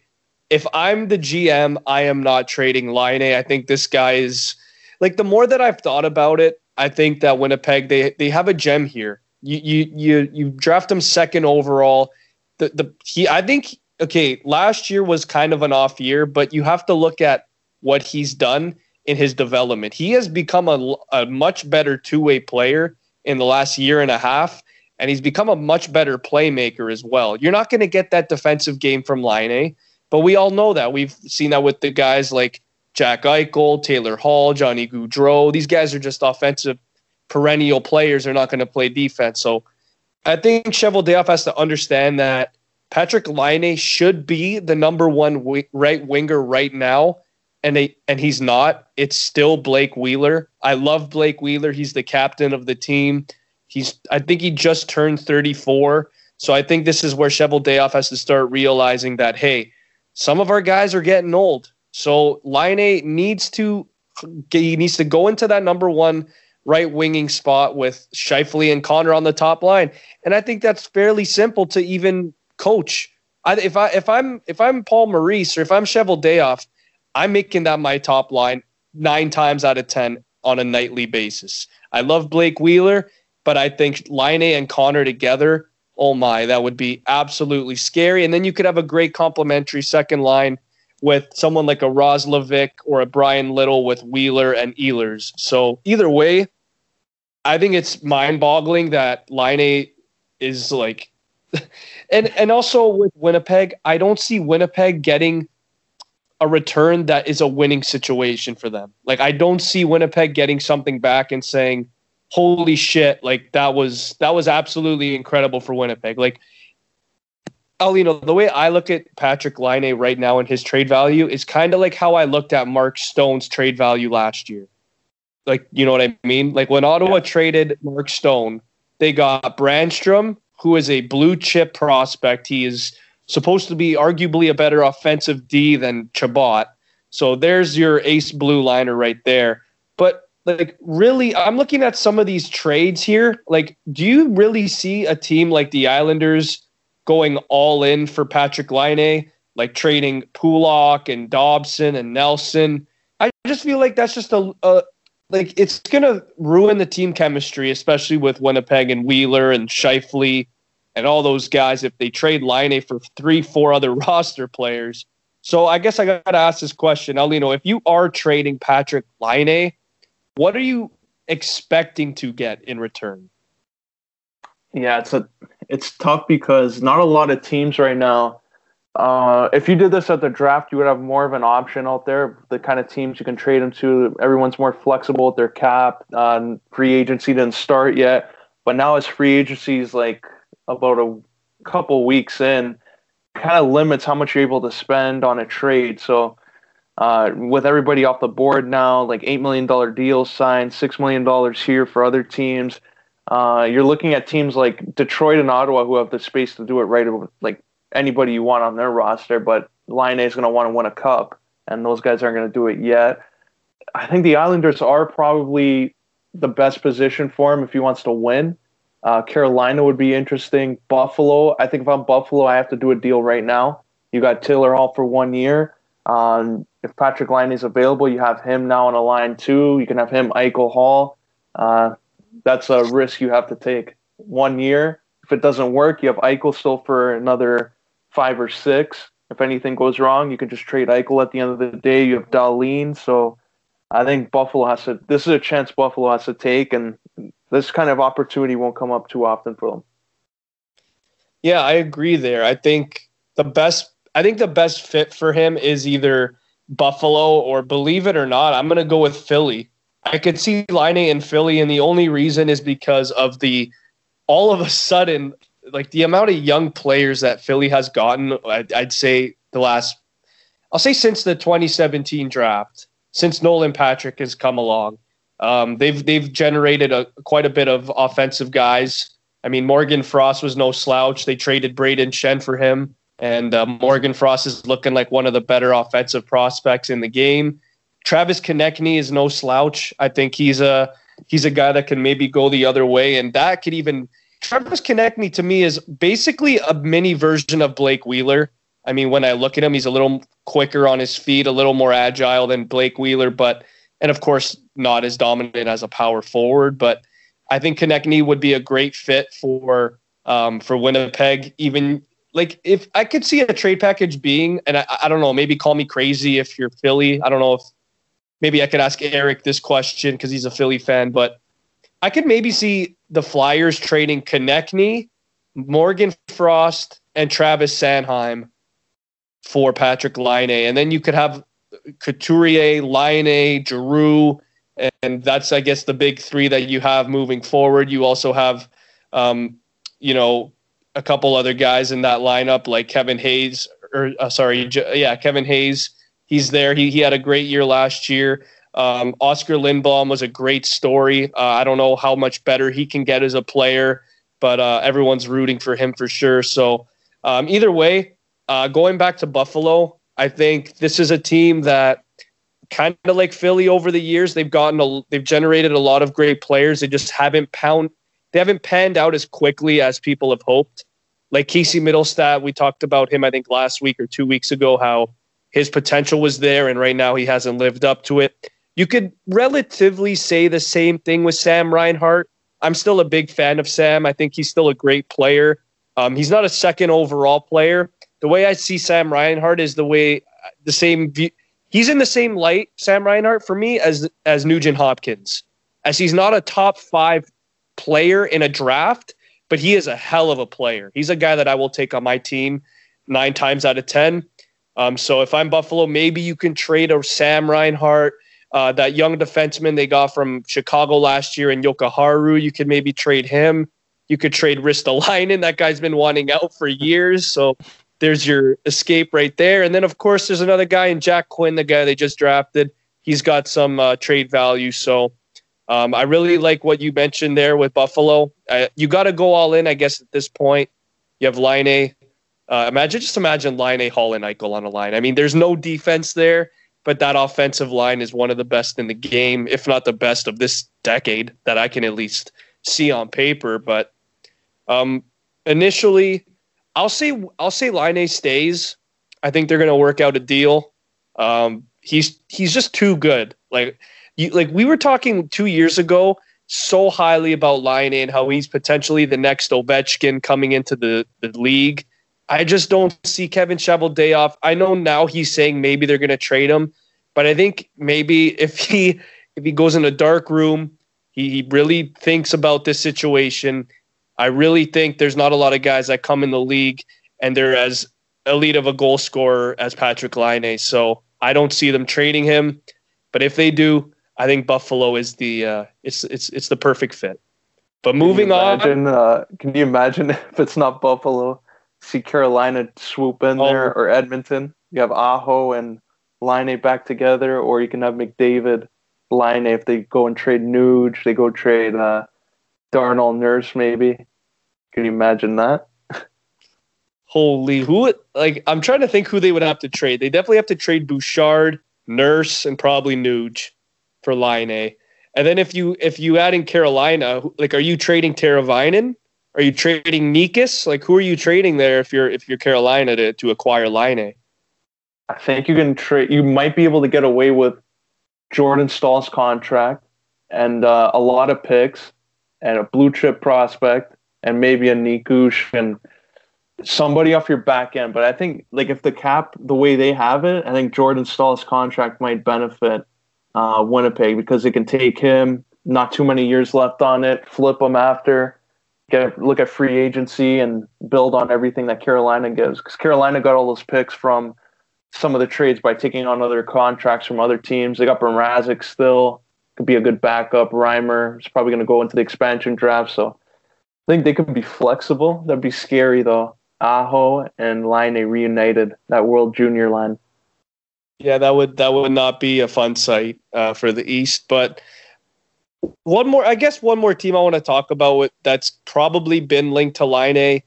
If I'm the G M, I am not trading Laine. I think this guy is like, the more that I've thought about it, I think that Winnipeg, they they have a gem here. You you you you draft him second overall. The the he I think okay, last year was kind of an off year, but you have to look at what he's done in his development. He has become a, a much better two-way player in the last year and a half, and he's become a much better playmaker as well. You're not going to get that defensive game from Laine. But we all know that. We've seen that with the guys like Jack Eichel, Taylor Hall, Johnny Gaudreau. These guys are just offensive perennial players. They're not going to play defense. So I think Cheveldayoff has to understand that Patrik Laine should be the number one w- right winger right now, and they, and he's not. It's still Blake Wheeler. I love Blake Wheeler. He's the captain of the team. He's I think he just turned thirty-four. So I think this is where Cheveldayoff has to start realizing that, hey, some of our guys are getting old. So Laine needs to he needs to go into that number one right winging spot with Scheifele and Connor on the top line. And I think that's fairly simple to even coach. I, if I if I'm if I'm Paul Maurice or if I'm Cheveldayoff, I'm making that my top line nine times out of ten on a nightly basis. I love Blake Wheeler, but I think Laine and Connor together, oh my, that would be absolutely scary. And then you could have a great complementary second line with someone like a Roslovic or a Brian Little with Wheeler and Ehlers. So either way, I think it's mind-boggling that Laine is like... and and also with Winnipeg, I don't see Winnipeg getting a return that is a winning situation for them. Like, I don't see Winnipeg getting something back and saying, holy shit, like that was that was absolutely incredible for Winnipeg. Like, Aulino, the way I look at Patrik Laine right now and his trade value is kind of like how I looked at Mark Stone's trade value last year. Like, you know what I mean? Like, when Ottawa yeah. traded Mark Stone, they got Brandstrom, who is a blue chip prospect. He is supposed to be arguably a better offensive D than Chabot. So there's your ace blue liner right there. But, like, really, I'm looking at some of these trades here. Like, do you really see a team like the Islanders going all in for Patrik Laine, like trading Pulak and Dobson and Nelson? I just feel like that's just a, a like, it's going to ruin the team chemistry, especially with Winnipeg and Wheeler and Scheifele and all those guys if they trade Laine for three, four other roster players. So I guess I got to ask this question. Aulino, if you are trading Patrik Laine, what are you expecting to get in return? Yeah, it's a, it's tough because not a lot of teams right now. Uh, if you did this at the draft, you would have more of an option out there. The kind of teams you can trade them to. Everyone's more flexible with their cap. Um, free agency didn't start yet, but now as free agency is like about a couple weeks in, kind of limits how much you're able to spend on a trade. So uh, with everybody off the board now, like eight million dollars deals signed, six million dollars here for other teams. Uh, you're looking at teams like Detroit and Ottawa who have the space to do it right, like anybody you want on their roster, but Laine is going to want to win a cup, and those guys aren't going to do it yet. I think the Islanders are probably the best position for him if he wants to win. Uh, Carolina would be interesting. Buffalo, I think if I'm Buffalo, I have to do a deal right now. You got Taylor Hall for one year. Um, if Patrik Laine is available, you have him now on a line too. You can have him, Eichel, Hall. Uh, that's a risk you have to take. One year, if it doesn't work, you have Eichel still for another five or six. If anything goes wrong, you can just trade Eichel at the end of the day. You have Dahlin. So I think Buffalo has to – this is a chance Buffalo has to take, and this kind of opportunity won't come up too often for them. Yeah, I agree there. I think the best – I think the best fit for him is either Buffalo or, believe it or not, I'm going to go with Philly. I could see Laine in Philly, and the only reason is because of the – all of a sudden, like the amount of young players that Philly has gotten, I'd, I'd say the last – I'll say since the twenty seventeen draft, since Nolan Patrick has come along, um, they've they've generated a, quite a bit of offensive guys. I mean, Morgan Frost was no slouch. They traded Braden Shen for him, and uh, Morgan Frost is looking like one of the better offensive prospects in the game. Travis Konechny is no slouch. I think he's a he's a guy that can maybe go the other way, and that could even Travis Konechny to me is basically a mini version of Blake Wheeler. I mean, when I look at him, he's a little quicker on his feet, a little more agile than Blake Wheeler, but and of course not as dominant as a power forward. But I think Konechny would be a great fit for um, for Winnipeg. Even like if I could see a trade package being, and I, I don't know, maybe call me crazy if you're Philly. I don't know if. Maybe I could ask Eric this question because he's a Philly fan, but I could maybe see the Flyers trading Konechny, Morgan Frost, and Travis Sanheim for Patrik Laine. And then you could have Couturier, Laine, Giroux, and that's, I guess, the big three that you have moving forward. You also have, um, you know, a couple other guys in that lineup like Kevin Hayes, or uh, sorry, J- yeah, Kevin Hayes. He's there. He he had a great year last year. Um, Oscar Lindblom was a great story. Uh, I don't know how much better he can get as a player, but uh, everyone's rooting for him for sure. So um, either way, uh, going back to Buffalo, I think this is a team that kind of like Philly over the years. They've gotten a, they've generated a lot of great players. They just haven't pound they haven't panned out as quickly as people have hoped. Like Casey Middlestat, we talked about him I think last week or two weeks ago how. His potential was there, and right now he hasn't lived up to it. You could relatively say the same thing with Sam Reinhart. I'm still a big fan of Sam. I think he's still a great player. Um, he's not a second overall player. The way I see Sam Reinhart is the way the same view. He's in the same light, Sam Reinhart, for me, as as Nugent Hopkins. As he's not a top five player in a draft, but he is a hell of a player. He's a guy that I will take on my team nine times out of ten. Um, so if I'm Buffalo, maybe you can trade a Sam Reinhart, uh, that young defenseman they got from Chicago last year in Yokoharu. You could maybe trade him. You could trade Ristolainen. That guy's been wanting out for years. So there's your escape right there. And then, of course, there's another guy in Jack Quinn, the guy they just drafted. He's got some uh, trade value. So um, I really like what you mentioned there with Buffalo. Uh, you got to go all in, I guess, at this point. You have Laine. Uh, imagine, just imagine Laine, Hall, and Eichel on a line. I mean, there's no defense there, but that offensive line is one of the best in the game, if not the best of this decade that I can at least see on paper. But um, initially, I'll say I'll say Laine stays. I think they're going to work out a deal. Um, he's he's just too good. Like you, like we were talking two years ago so highly about Laine and how he's potentially the next Ovechkin coming into the, the league. I just don't see Kevin Cheveldayoff. I know now he's saying maybe they're going to trade him, but I think maybe if he if he goes in a dark room, he, he really thinks about this situation. I really think there's not a lot of guys that come in the league and they're as elite of a goal scorer as Patrik Laine. So I don't see them trading him, but if they do, I think Buffalo is the uh, it's it's it's the perfect fit. But moving can imagine, on, uh, can you imagine if it's not Buffalo? See Carolina swoop in oh. there, or Edmonton. You have Aho and Laine back together, or you can have McDavid, Laine. If they go and trade Nuge, they go trade uh, Darnell Nurse, maybe. Can you imagine that? Holy, who? Like, I'm trying to think who they would have to trade. They definitely have to trade Bouchard, Nurse, and probably Nuge for Laine. And then if you if you add in Carolina, like, are you trading Teravainen? Are you trading Nikas? Like, who are you trading there if you're if you're Carolina to, to acquire Laine? I think you can trade. You might be able to get away with Jordan Stahl's contract and uh, a lot of picks and a blue chip prospect and maybe a Nikush and somebody off your back end. But I think, like, if the cap the way they have it, I think Jordan Stahl's contract might benefit uh, Winnipeg because they can take him. Not too many years left on it. Flip him after. Get, look at free agency and build on everything that Carolina gives, because Carolina got all those picks from some of the trades by taking on other contracts from other teams. They got Mrazek still, could be a good backup. Reimer is probably going to go into the expansion draft, so I think they could be flexible. That'd be scary though. Aho and Laine reunited, that World Junior line. Yeah, that would that would not be a fun sight uh, for the East, but. One more, I guess one more team I want to talk about that's probably been linked to Laine.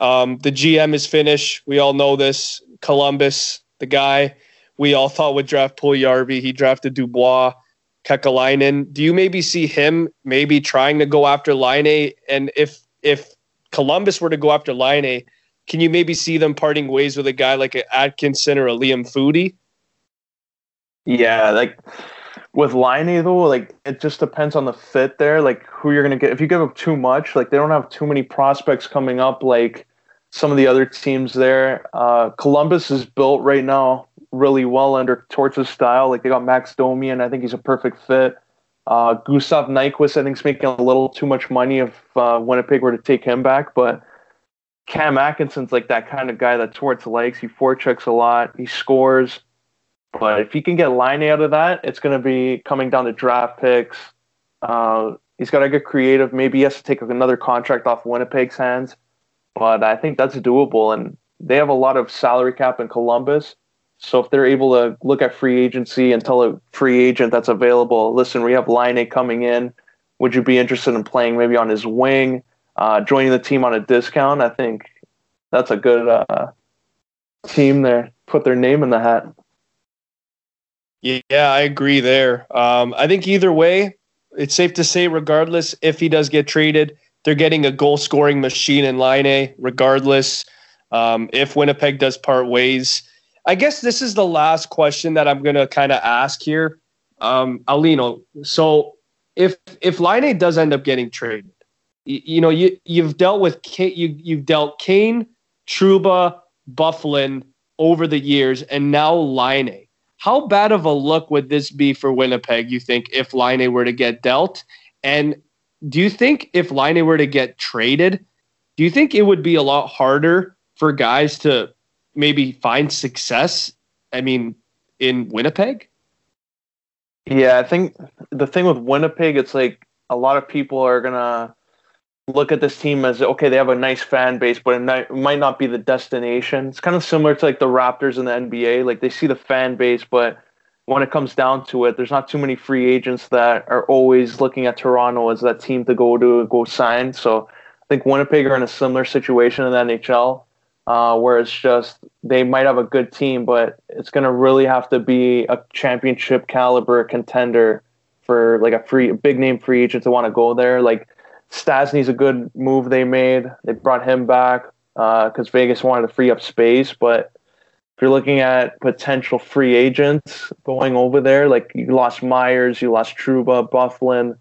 Um, the G M is Finnish. We all know this. Columbus, the guy we all thought would draft Puljujarvi. He drafted Dubois, Kekalainen. Do you maybe see him maybe trying to go after Laine? And if if Columbus were to go after Laine, can you maybe see them parting ways with a guy like an Atkinson or a Liam Foodie? Yeah, like... With Laine, though, like, it just depends on the fit there, like, who you're going to get. If you give up too much, like, they don't have too many prospects coming up like some of the other teams there. Uh, Columbus is built right now really well under Torch's style. Like, they got Max Domian. I think he's a perfect fit. Uh, Gustav Nyquist, I think, is making a little too much money if uh, Winnipeg were to take him back. But Cam Atkinson's, like, that kind of guy that Torch likes. He forechecks a lot. He scores. But if you can get Laine out of that, it's going to be coming down to draft picks. Uh, he's got to get creative. Maybe he has to take another contract off Winnipeg's hands. But I think that's doable. And they have a lot of salary cap in Columbus. So if they're able to look at free agency and tell a free agent that's available, listen, we have Laine coming in. Would you be interested in playing maybe on his wing, uh, joining the team on a discount? I think that's a good uh, team there. Put their name in the hat. Yeah, I agree there. Um, I think either way, it's safe to say, regardless, if he does get traded, they're getting a goal-scoring machine in Laine, regardless um, if Winnipeg does part ways. I guess this is the last question that I'm going to kind of ask here. Um, Aulino, so if if Laine does end up getting traded, you, you know, you, you've dealt with Kane, you, you've dealt Kane, Trouba, Bufflin over the years, and now Laine. How bad of a look would this be for Winnipeg, you think, if Laine were to get dealt? And do you think if Laine were to get traded, do you think it would be a lot harder for guys to maybe find success, I mean, in Winnipeg? Yeah, I think the thing with Winnipeg, it's like a lot of people are going to look at this team as, okay, they have a nice fan base, but it, not, it might not be the destination. It's kind of similar to like the Raptors in the N B A. Like they see the fan base, but when it comes down to it, there's not too many free agents that are always looking at Toronto as that team to go to, go sign. So I think Winnipeg are in a similar situation in the N H L, uh, where it's just they might have a good team, but it's going to really have to be a championship caliber contender for like a free, a big name free agent to want to go there. Like Stasny's a good move they made. They brought him back because uh, Vegas wanted to free up space. But if you're looking at potential free agents going over there, like you lost Myers, you lost Truba, Bufflin,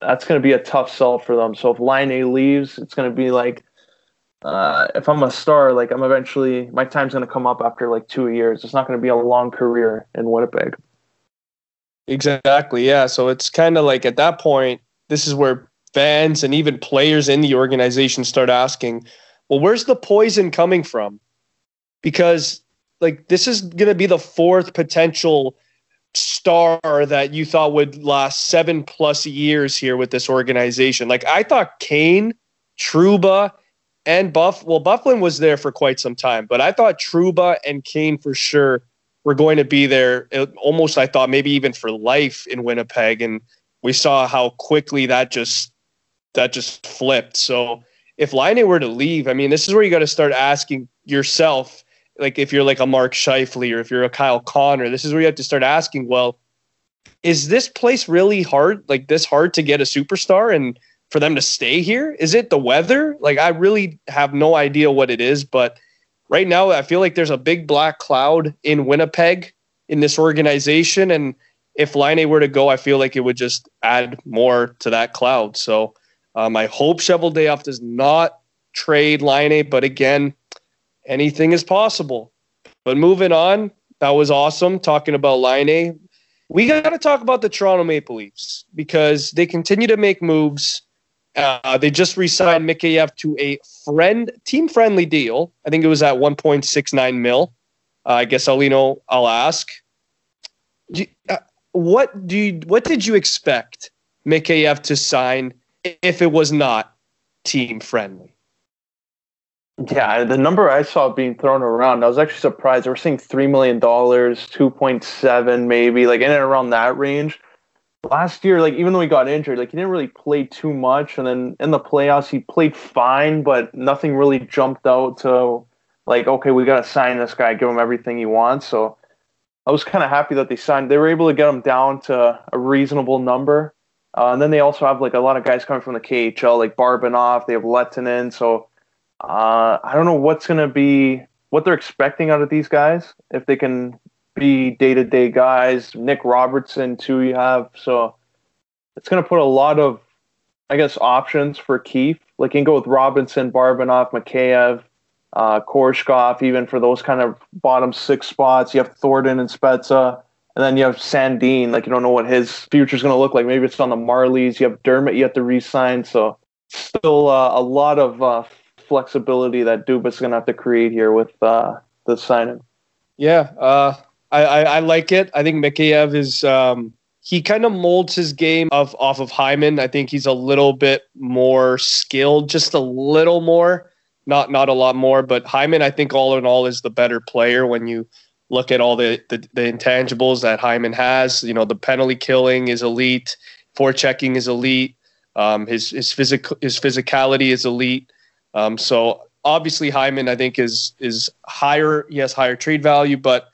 that's going to be a tough sell for them. So if Laine leaves, it's going to be like, uh, if I'm a star, like I'm eventually, my time's going to come up after like two years. It's not going to be a long career in Winnipeg. Exactly, yeah. So it's kind of like at that point, this is where fans and even players in the organization start asking, well, where's the poison coming from? Because like this is going to be the fourth potential star that you thought would last seven plus years here with this organization. Like I thought Kane, Trouba, and Buff. Well, Bufflin was there for quite some time, but I thought Trouba and Kane for sure were going to be there. It, almost, I thought maybe even for life in Winnipeg, and we saw how quickly that just that just flipped. So if Laine were to leave, I mean, this is where you got to start asking yourself, like if you're like a Mark Scheifele or if you're a Kyle Connor, this is where you have to start asking, well, is this place really hard, like this hard to get a superstar and for them to stay here? Is it the weather? Like I really have no idea what it is, but right now I feel like there's a big black cloud in Winnipeg in this organization, and if Laine were to go, I feel like it would just add more to that cloud. So um, I hope Cheveldayoff does not trade Laine, but again, anything is possible. But moving on, that was awesome talking about Laine. We got to talk about the Toronto Maple Leafs because they continue to make moves. Uh, they just re-signed Mikheyev to a friend team-friendly deal. I think it was at one point six nine mil. Uh, I guess Aulino, I'll ask. Do you, uh, What do you, what did you expect Mikheyev to sign if it was not team friendly? Yeah, the number I saw being thrown around, I was actually surprised. We're seeing three million dollars, two point seven maybe, like in and around that range. Last year, like even though he got injured, like he didn't really play too much, and then in the playoffs he played fine, but nothing really jumped out to like, okay, we gotta sign this guy, give him everything he wants. So I was kind of happy that they signed. They were able to get him down to a reasonable number. Uh, and then they also have like a lot of guys coming from the K H L, like Barbanoff. They have Lettinen. So uh, I don't know what's going to be, what they're expecting out of these guys, if they can be day-to-day guys. Nick Robertson, too, you have. So it's going to put a lot of, I guess, options for Keefe. Like you can go with Robinson, Barbanoff, Mikheyev, Uh, Korshkov, even for those kind of bottom six spots. You have Thornton and Spezza, and then you have Sandin. Like, you don't know what his future is going to look like. Maybe it's on the Marlies. You have Dermott you have to re-sign. So still uh, a lot of uh, flexibility that Dubas is going to have to create here with uh, the signing. Yeah, uh, I, I, I like it. I think Mikheyev is, um, he kind of molds his game of, off of Hyman. I think he's a little bit more skilled, just a little more. Not not a lot more, but Hyman, I think all in all is the better player when you look at all the, the, the intangibles that Hyman has. You know, the penalty killing is elite, forechecking is elite, um, his his physical his physicality is elite. Um, so obviously Hyman, I think, is is higher. He has higher trade value, but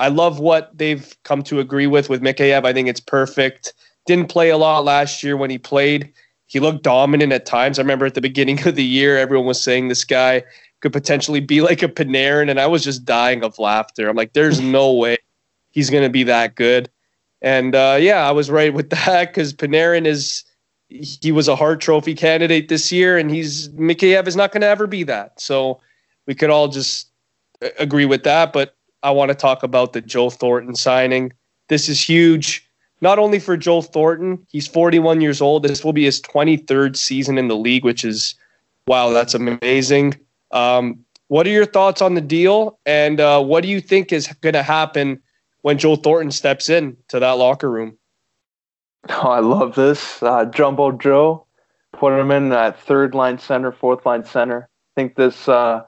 I love what they've come to agree with with Mikheyev. I think it's perfect. Didn't play a lot last year when he played. He looked dominant at times. I remember at the beginning of the year, everyone was saying this guy could potentially be like a Panarin, and I was just dying of laughter. I'm like, there's no way he's going to be that good. And, uh, yeah, I was right with that because Panarin is – he was a Hart Trophy candidate this year, and he's Mikheyev is not going to ever be that. So we could all just agree with that, but I want to talk about the Joe Thornton signing. This is huge. Not only for Joe Thornton, he's forty-one years old. This will be his twenty-third season in the league, which is, wow, that's amazing. Um, What are your thoughts on the deal, and uh, what do you think is going to happen when Joel Thornton steps in to that locker room? Oh, I love this. Uh, Jumbo Joe, put him in that third-line center, fourth-line center. I think this uh,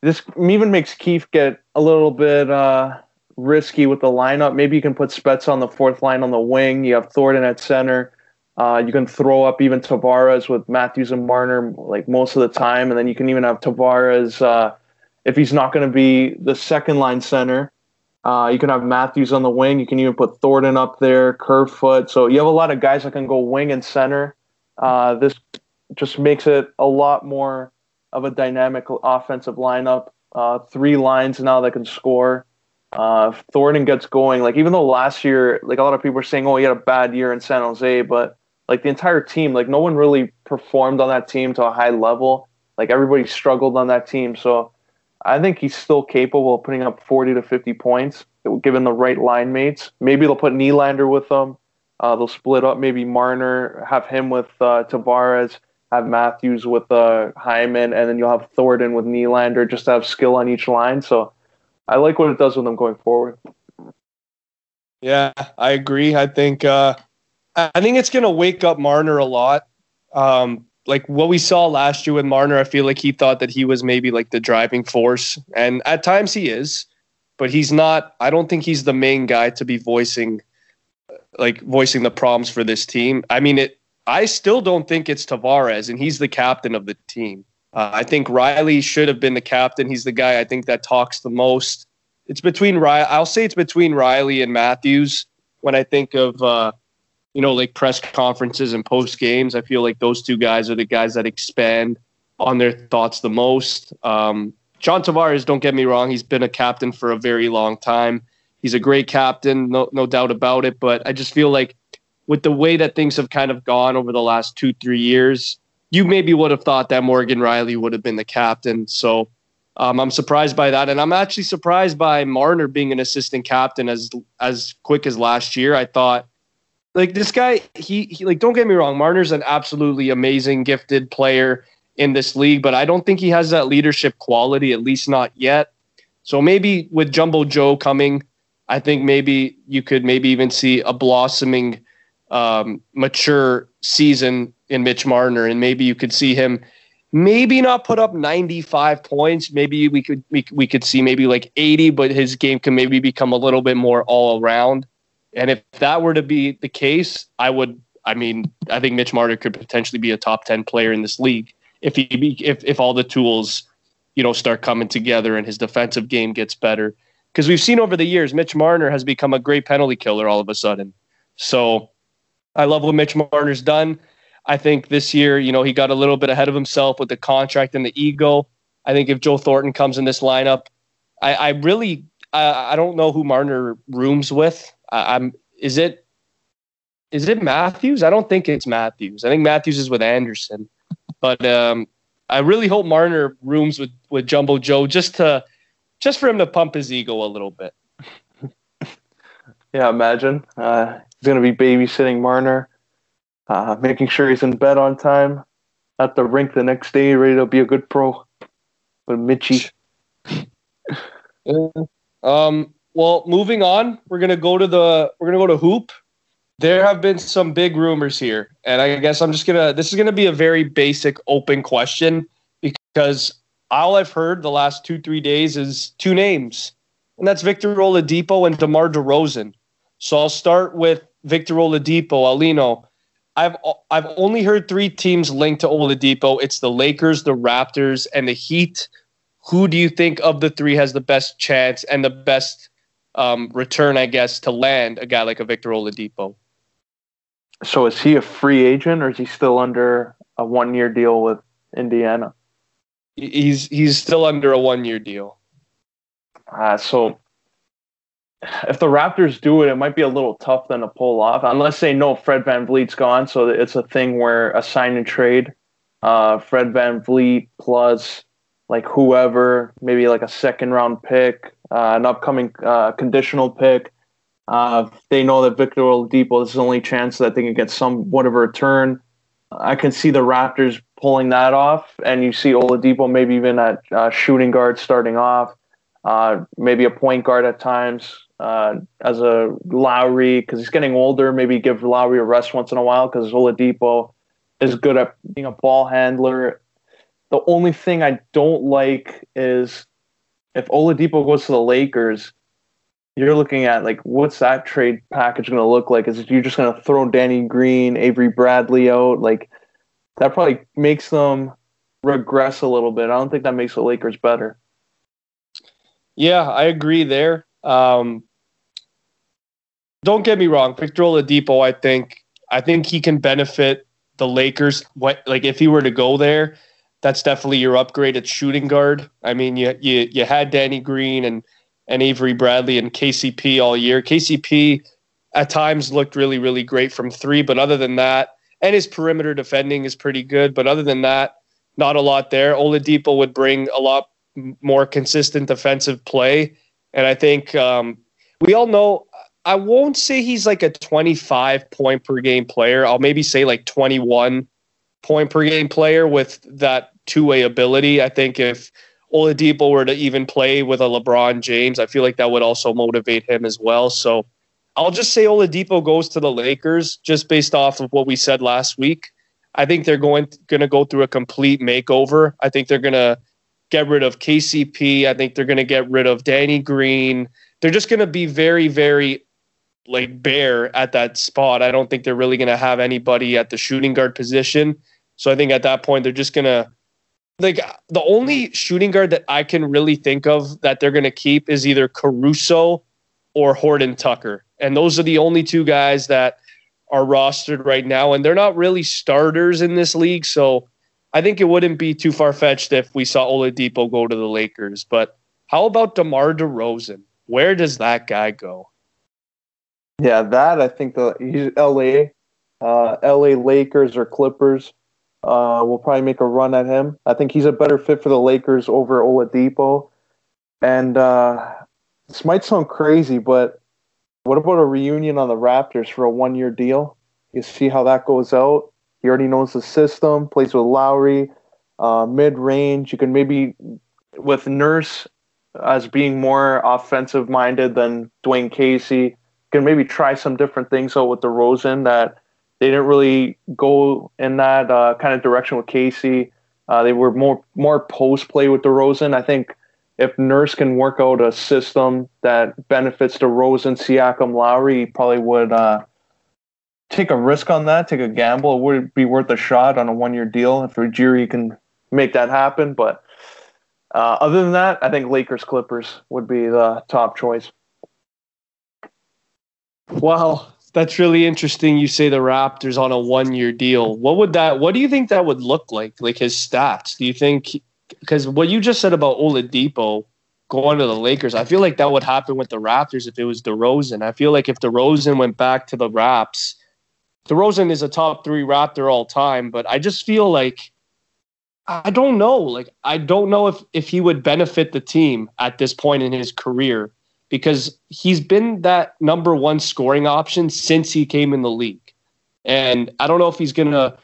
this even makes Keefe get a little bit uh, risky with the lineup. Maybe you can put Spezza on the fourth line on the wing. You have Thornton at center. Uh, you can throw up even Tavares with Matthews and Marner like most of the time, and then you can even have Tavares uh, if he's not going to be the second-line center. Uh, you can have Matthews on the wing. You can even put Thornton up there, Kerfoot. So you have a lot of guys that can go wing and center. Uh, this just makes it a lot more of a dynamic offensive lineup. Uh, three lines now that can score. Uh, if Thornton gets going, like even though last year, like a lot of people were saying, oh, he had a bad year in San Jose, but like the entire team, like no one really performed on that team to a high level. Like everybody struggled on that team. So I think he's still capable of putting up forty to fifty points, given the right line mates. Maybe they'll put Nylander with them. Uh, they'll split up maybe Marner, have him with uh, Tavares, have Matthews with uh, Hyman, and then you'll have Thornton with Nylander just to have skill on each line. So I like what it does with them going forward. Yeah, I agree. I think uh, I think it's going to wake up Marner a lot. Um Like what we saw last year with Marner, I feel like he thought that he was maybe like the driving force. And at times he is, but he's not, I don't think he's the main guy to be voicing, like voicing the problems for this team. I mean, it, I still don't think it's Tavares, and he's the captain of the team. Uh, I think Riley should have been the captain. He's the guy I think that talks the most. It's between Riley. I'll say it's between Riley and Matthews when I think of, uh, you know, like press conferences and post games. I feel like those two guys are the guys that expand on their thoughts the most. Um, John Tavares, don't get me wrong, he's been a captain for a very long time. He's a great captain, no, no doubt about it. But I just feel like with the way that things have kind of gone over the last two, three years, you maybe would have thought that Morgan Riley would have been the captain. So um, I'm surprised by that. And I'm actually surprised by Marner being an assistant captain as as quick as last year. I thought, like this guy, he, he like don't get me wrong, Marner's an absolutely amazing, gifted player in this league, but I don't think he has that leadership quality, at least not yet. So maybe with Jumbo Joe coming, I think maybe you could maybe even see a blossoming, um, mature season in Mitch Marner, and maybe you could see him maybe not put up ninety-five points. Maybe we could we, we could see maybe like eighty, but his game can maybe become a little bit more all around. And if that were to be the case, I would, I mean, I think Mitch Marner could potentially be a top ten player in this league if he be, if if all the tools, you know, start coming together and his defensive game gets better. Because we've seen over the years, Mitch Marner has become a great penalty killer all of a sudden. So I love what Mitch Marner's done. I think this year, you know, he got a little bit ahead of himself with the contract and the ego. I think if Joe Thornton comes in this lineup, I, I really, I, I don't know who Marner rooms with. I'm is it is it Matthews? I don't think it's Matthews. I think Matthews is with Anderson. But um, I really hope Marner rooms with, with Jumbo Joe just to just for him to pump his ego a little bit. Yeah, imagine. Uh, he's gonna be babysitting Marner, uh, making sure he's in bed on time, at the rink the next day, ready to be a good pro with Mitchie. um Well, moving on, we're gonna go to the we're gonna go to Hoop. There have been some big rumors here, and I guess I'm just gonna this is gonna be a very basic open question because all I've heard the last two three days is two names, and that's Victor Oladipo and DeMar DeRozan. So I'll start with Victor Oladipo. Aulino, I've I've only heard three teams linked to Oladipo. It's the Lakers, the Raptors, and the Heat. Who do you think of the three has the best chance and the best Um, return, I guess, to land a guy like a Victor Oladipo? So is he a free agent, or is he still under a one-year deal with Indiana? He's he's still under a one-year deal. Uh, so if the Raptors do it, it might be a little tough then to pull off, unless they know Fred VanVleet's gone. So it's a thing where a sign and trade, uh, Fred VanVleet plus like whoever, maybe like a second-round pick, Uh, an upcoming uh, conditional pick. Uh, they know that Victor Oladipo, this is the only chance that they can get somewhat of a return. I could see the Raptors pulling that off, and you see Oladipo maybe even at uh, shooting guard starting off, uh, maybe a point guard at times uh, as a Lowry, because he's getting older. Maybe give Lowry a rest once in a while, because Oladipo is good at being a ball handler. The only thing I don't like is if Oladipo goes to the Lakers, you're looking at, like, what's that trade package going to look like? Is it you're just going to throw Danny Green, Avery Bradley out? Like, that probably makes them regress a little bit. I don't think that makes the Lakers better. Yeah, I agree there. Um, don't get me wrong. Victor Oladipo, I think, I think he can benefit the Lakers. What, like, if he were to go there, that's definitely your upgrade at shooting guard. I mean, you you you had Danny Green and and Avery Bradley and K C P all year. K C P at times looked really, really great from three, but other than that, and his perimeter defending is pretty good, but other than that, not a lot there. Oladipo would bring a lot more consistent defensive play, and I think um, we all know, I won't say he's like a twenty-five point per game player. I'll maybe say like twenty-one point per game player with that two-way ability. I think if Oladipo were to even play with a LeBron James, I feel like that would also motivate him as well. So I'll just say Oladipo goes to the Lakers just based off of what we said last week. I think they're going going to go through a complete makeover. I think they're going to get rid of K C P. I think they're going to get rid of Danny Green. They're just going to be very, very like bare at that spot. I don't think they're really going to have anybody at the shooting guard position. So I think at that point, they're just going to, like, the only shooting guard that I can really think of that they're going to keep is either Caruso or Horton Tucker. And those are the only two guys that are rostered right now. And they're not really starters in this league. So I think it wouldn't be too far-fetched if we saw Oladipo go to the Lakers. But how about DeMar DeRozan? Where does that guy go? Yeah, that I think the L A, uh, L A Lakers or Clippers. Uh, we'll probably make a run at him. I think he's a better fit for the Lakers over Oladipo. And uh, this might sound crazy, but what about a reunion on the Raptors for a one-year deal? You see how that goes out. He already knows the system, plays with Lowry, uh, mid-range. You can maybe, with Nurse as being more offensive-minded than Dwayne Casey, you can maybe try some different things out with DeRozan that they didn't really go in that uh, kind of direction with Casey. Uh, they were more more post play with DeRozan. I think if Nurse can work out a system that benefits DeRozan, Siakam, Lowry, he probably would uh, take a risk on that, take a gamble. It would be worth a shot on a one year deal if Ruggieri can make that happen. But uh, other than that, I think Lakers Clippers would be the top choice. Wow. That's really interesting. You say the Raptors on a one-year deal. What would that? What do you think that would look like? Like his stats? Do you think? Because what you just said about Oladipo going to the Lakers, I feel like that would happen with the Raptors if it was DeRozan. I feel like if DeRozan went back to the Raps, DeRozan is a top three Raptor all time. But I just feel like I don't know. Like I don't know if if he would benefit the team at this point in his career, because he's been that number one scoring option since he came in the league. And I don't know if he's going to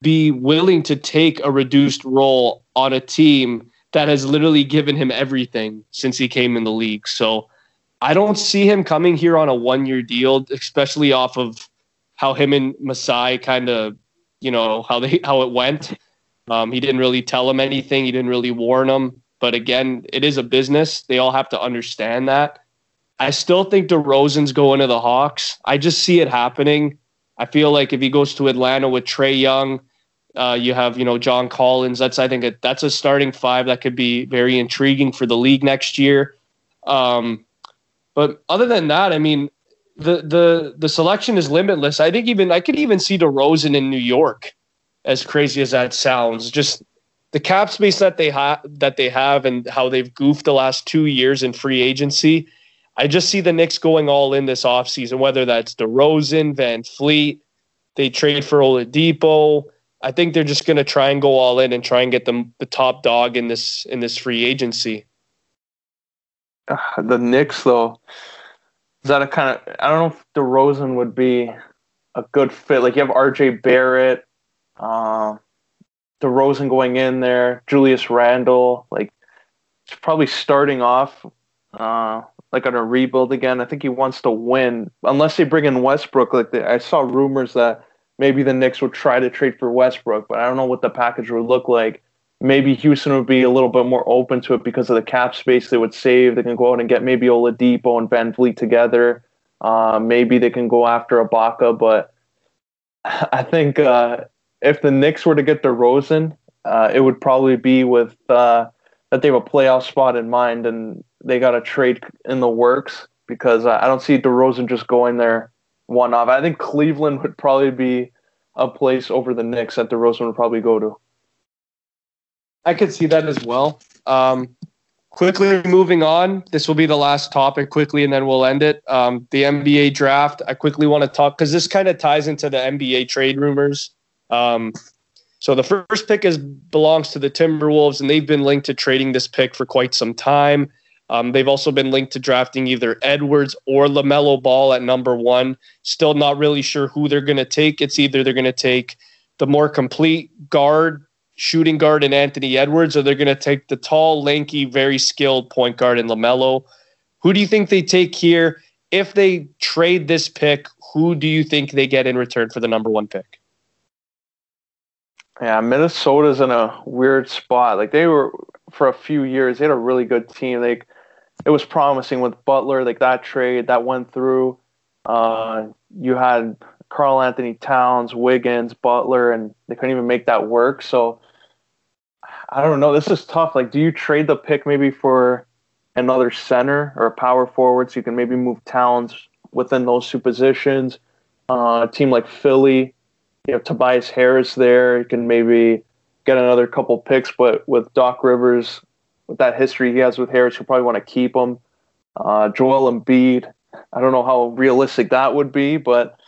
be willing to take a reduced role on a team that has literally given him everything since he came in the league. So I don't see him coming here on a one-year deal, especially off of how him and Masai kind of, you know, how they how it went. Um, he didn't really tell him anything. He didn't really warn him. But again, it is a business. They all have to understand that. I still think DeRozan's going to the Hawks. I just see it happening. I feel like if he goes to Atlanta with Trae Young, uh, you have, you know, John Collins. That's, I think, a, that's a starting five that could be very intriguing for the league next year. Um, but other than that, I mean, the the the selection is limitless. I think even I could even see DeRozan in New York, as crazy as that sounds. Just the cap space that they have, that they have, and how they've goofed the last two years in free agency, I just see the Knicks going all in this offseason, whether that's DeRozan, Van Fleet, they trade for Oladipo. I think they're just going to try and go all in and try and get them the top dog in this in this free agency. Uh, the Knicks, though, is that a kind of, I don't know if DeRozan would be a good fit. Like you have R J Barrett, Um, DeRozan going in there, Julius Randle, like it's probably starting off uh, like on a rebuild again. I think he wants to win, unless they bring in Westbrook. Like the, I saw rumors that maybe the Knicks would try to trade for Westbrook, but I don't know what the package would look like. Maybe Houston would be a little bit more open to it because of the cap space they would save. They can go out and get maybe Oladipo and Van Vliet together. Uh, maybe they can go after Ibaka, but I think uh, if the Knicks were to get DeRozan, uh, it would probably be with uh, that they have a playoff spot in mind and they got a trade in the works, because I don't see DeRozan just going there one off. I think Cleveland would probably be a place over the Knicks that DeRozan would probably go to. I could see that as well. Um, quickly moving on, this will be the last topic quickly, and then we'll end it. Um, the N B A draft, I quickly want to talk, because this kind of ties into the N B A trade rumors. Um, so the first pick is belongs to the Timberwolves, and they've been linked to trading this pick for quite some time. Um, they've also been linked to drafting either Edwards or LaMelo Ball at number one. Still not really sure who they're going to take. It's either they're going to take the more complete guard, shooting guard in Anthony Edwards, or they're going to take the tall, lanky, very skilled point guard in LaMelo. Who do you think they take here? If they trade this pick, who do you think they get in return for the number one pick? Yeah, Minnesota's in a weird spot. Like they were for a few years, they had a really good team. Like it was promising with Butler, like that trade that went through. Uh, you had Carl Anthony Towns, Wiggins, Butler, and they couldn't even make that work. So I don't know. This is tough. Like, do you trade the pick maybe for another center or a power forward so you can maybe move Towns within those two positions? Uh, a team like Philly, you have Tobias Harris there. You can maybe get another couple picks, but with Doc Rivers, with that history he has with Harris, you'll probably want to keep him. Uh, Joel Embiid, I don't know how realistic that would be, but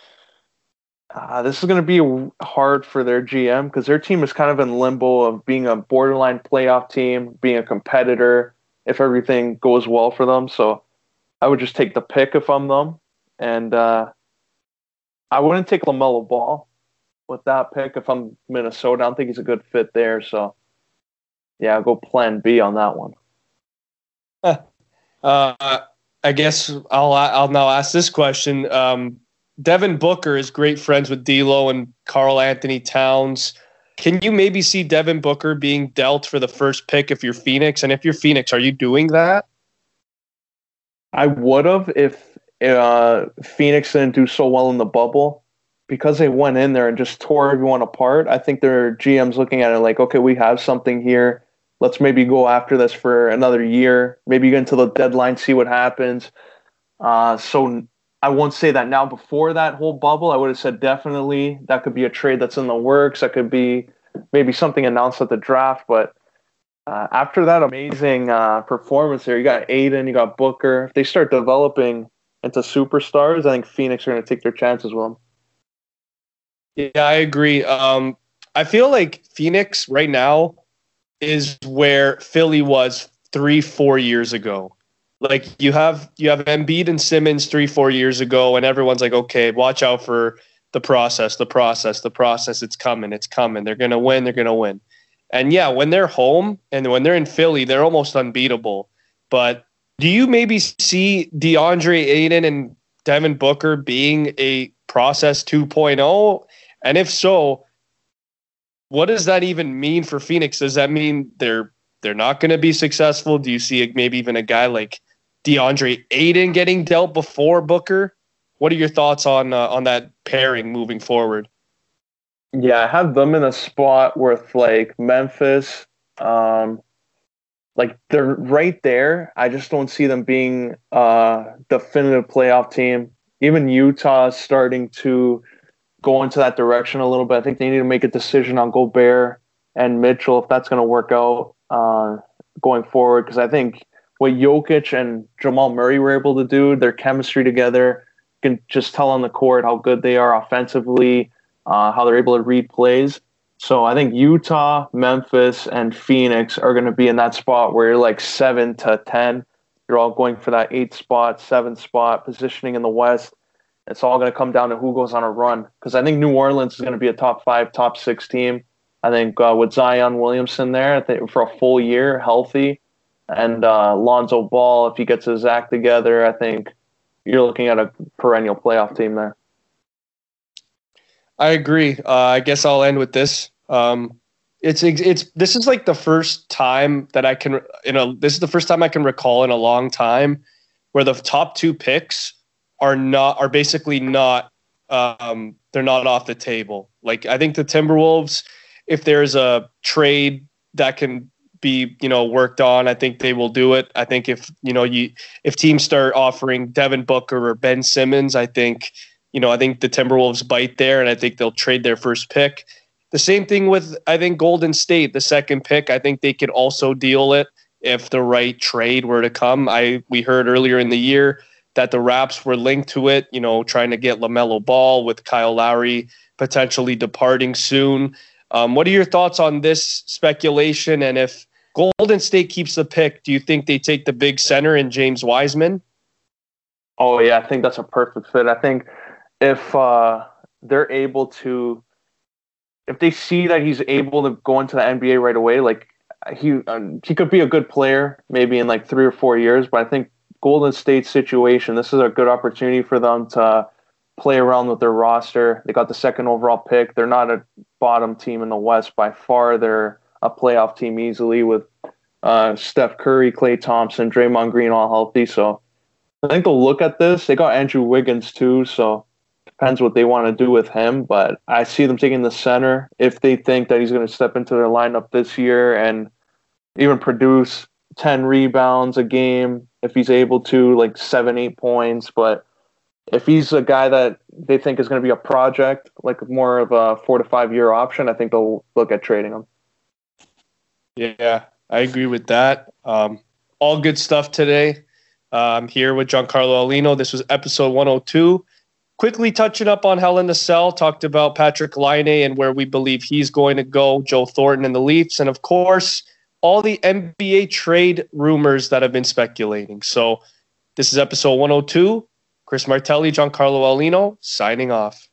Uh, this is going to be hard for their G M because their team is kind of in limbo of being a borderline playoff team, being a competitor, if everything goes well for them. So I would just take the pick if I'm them. And uh, I wouldn't take LaMelo Ball with that pick if I'm Minnesota. I don't think he's a good fit there. So, yeah, I'll go plan B on that one. Huh. Uh, I guess I'll, I'll now ask this question. Um Devin Booker is great friends with D'Lo and Carl Anthony Towns. Can you maybe see Devin Booker being dealt for the first pick if you're Phoenix? And if you're Phoenix, are you doing that? I would have if uh, Phoenix didn't do so well in the bubble. Because they went in there and just tore everyone apart, I think their G M's looking at it like, okay, we have something here. Let's maybe go after this for another year. Maybe get into the deadline, see what happens. Uh, so... I won't say that now. Before that whole bubble, I would have said definitely that could be a trade that's in the works. That could be maybe something announced at the draft. But uh, after that amazing uh, performance there, you got Aiden, you got Booker. If they start developing into superstars, I think Phoenix are going to take their chances with them. Yeah, I agree. Um, I feel like Phoenix right now is where Philly was three, four years ago. Like you have you have Embiid and Simmons three, four years ago, and everyone's like, okay, watch out for the process, the process, the process. It's coming, it's coming. They're going to win, they're going to win. And yeah, when they're home and when they're in Philly, they're almost unbeatable. But do you maybe see DeAndre Ayton and Devin Booker being a process two point oh? And if so, what does that even mean for Phoenix? Does that mean they're they're not going to be successful? Do you see maybe even a guy like DeAndre Ayton getting dealt before Booker? What are your thoughts on uh, on that pairing moving forward? Yeah, I have them in a spot with like Memphis. Um, like they're right there. I just don't see them being a definitive playoff team. Even Utah is starting to go into that direction a little bit. I think they need to make a decision on Gobert and Mitchell if that's going to work out uh, going forward, because I think what Jokic and Jamal Murray were able to do, their chemistry together, you can just tell on the court how good they are offensively, uh, how they're able to read plays. So I think Utah, Memphis, and Phoenix are going to be in that spot where you're like seven to ten. You're all going for that eight spot, seven spot positioning in the West. It's all going to come down to who goes on a run, because I think New Orleans is going to be a top five, top six team. I think uh, with Zion Williamson there I think for a full year, healthy, and uh, Lonzo Ball, if he gets his act together, I think you're looking at a perennial playoff team there. I agree. Uh, I guess I'll end with this. Um, it's it's this is like the first time that I can you know this is the first time I can recall in a long time where the top two picks are not are basically not um, they're not off the table. Like, I think the Timberwolves, if there's a trade that can be you know worked on, I think they will do it. I think if you know you if teams start offering Devin Booker or Ben Simmons, I think you know I think the Timberwolves bite there, and I think they'll trade their first pick. The same thing with, I think, Golden State, the second pick. I think they could also deal it if the right trade were to come. I we heard earlier in the year that the Raps were linked to it, you know, trying to get LaMelo Ball, with Kyle Lowry potentially departing soon. Um, what are your thoughts on this speculation? And if Golden State keeps the pick, do you think they take the big center in James Wiseman? Oh, yeah, I think that's a perfect fit. I think if uh, they're able to... If they see that he's able to go into the N B A right away, like he um, he could be a good player maybe in like three or four years. But I think Golden State's situation, this is a good opportunity for them to play around with their roster. They got the second overall pick. They're not a bottom team in the West by far. They're a playoff team easily with uh, Steph Curry, Klay Thompson, Draymond Green all healthy. So I think they'll look at this. They got Andrew Wiggins too, so. Depends what they want to do with him, but I see them taking the center if they think that he's going to step into their lineup this year and even produce ten rebounds a game if he's able to, like seven, eight points. But if he's a guy that they think is going to be a project, like more of a four to five year option, I think they'll look at trading him. Yeah, I agree with that. Um, all good stuff today. I'm here with Giancarlo Aulino. This was episode one oh two. Quickly touching up on Hell in the Cell, talked about Patrik Laine and where we believe he's going to go, Joe Thornton and the Leafs, and of course, all the N B A trade rumors that have been speculating. So this is episode one oh two. Chris Martelli, Giancarlo Aulino, signing off.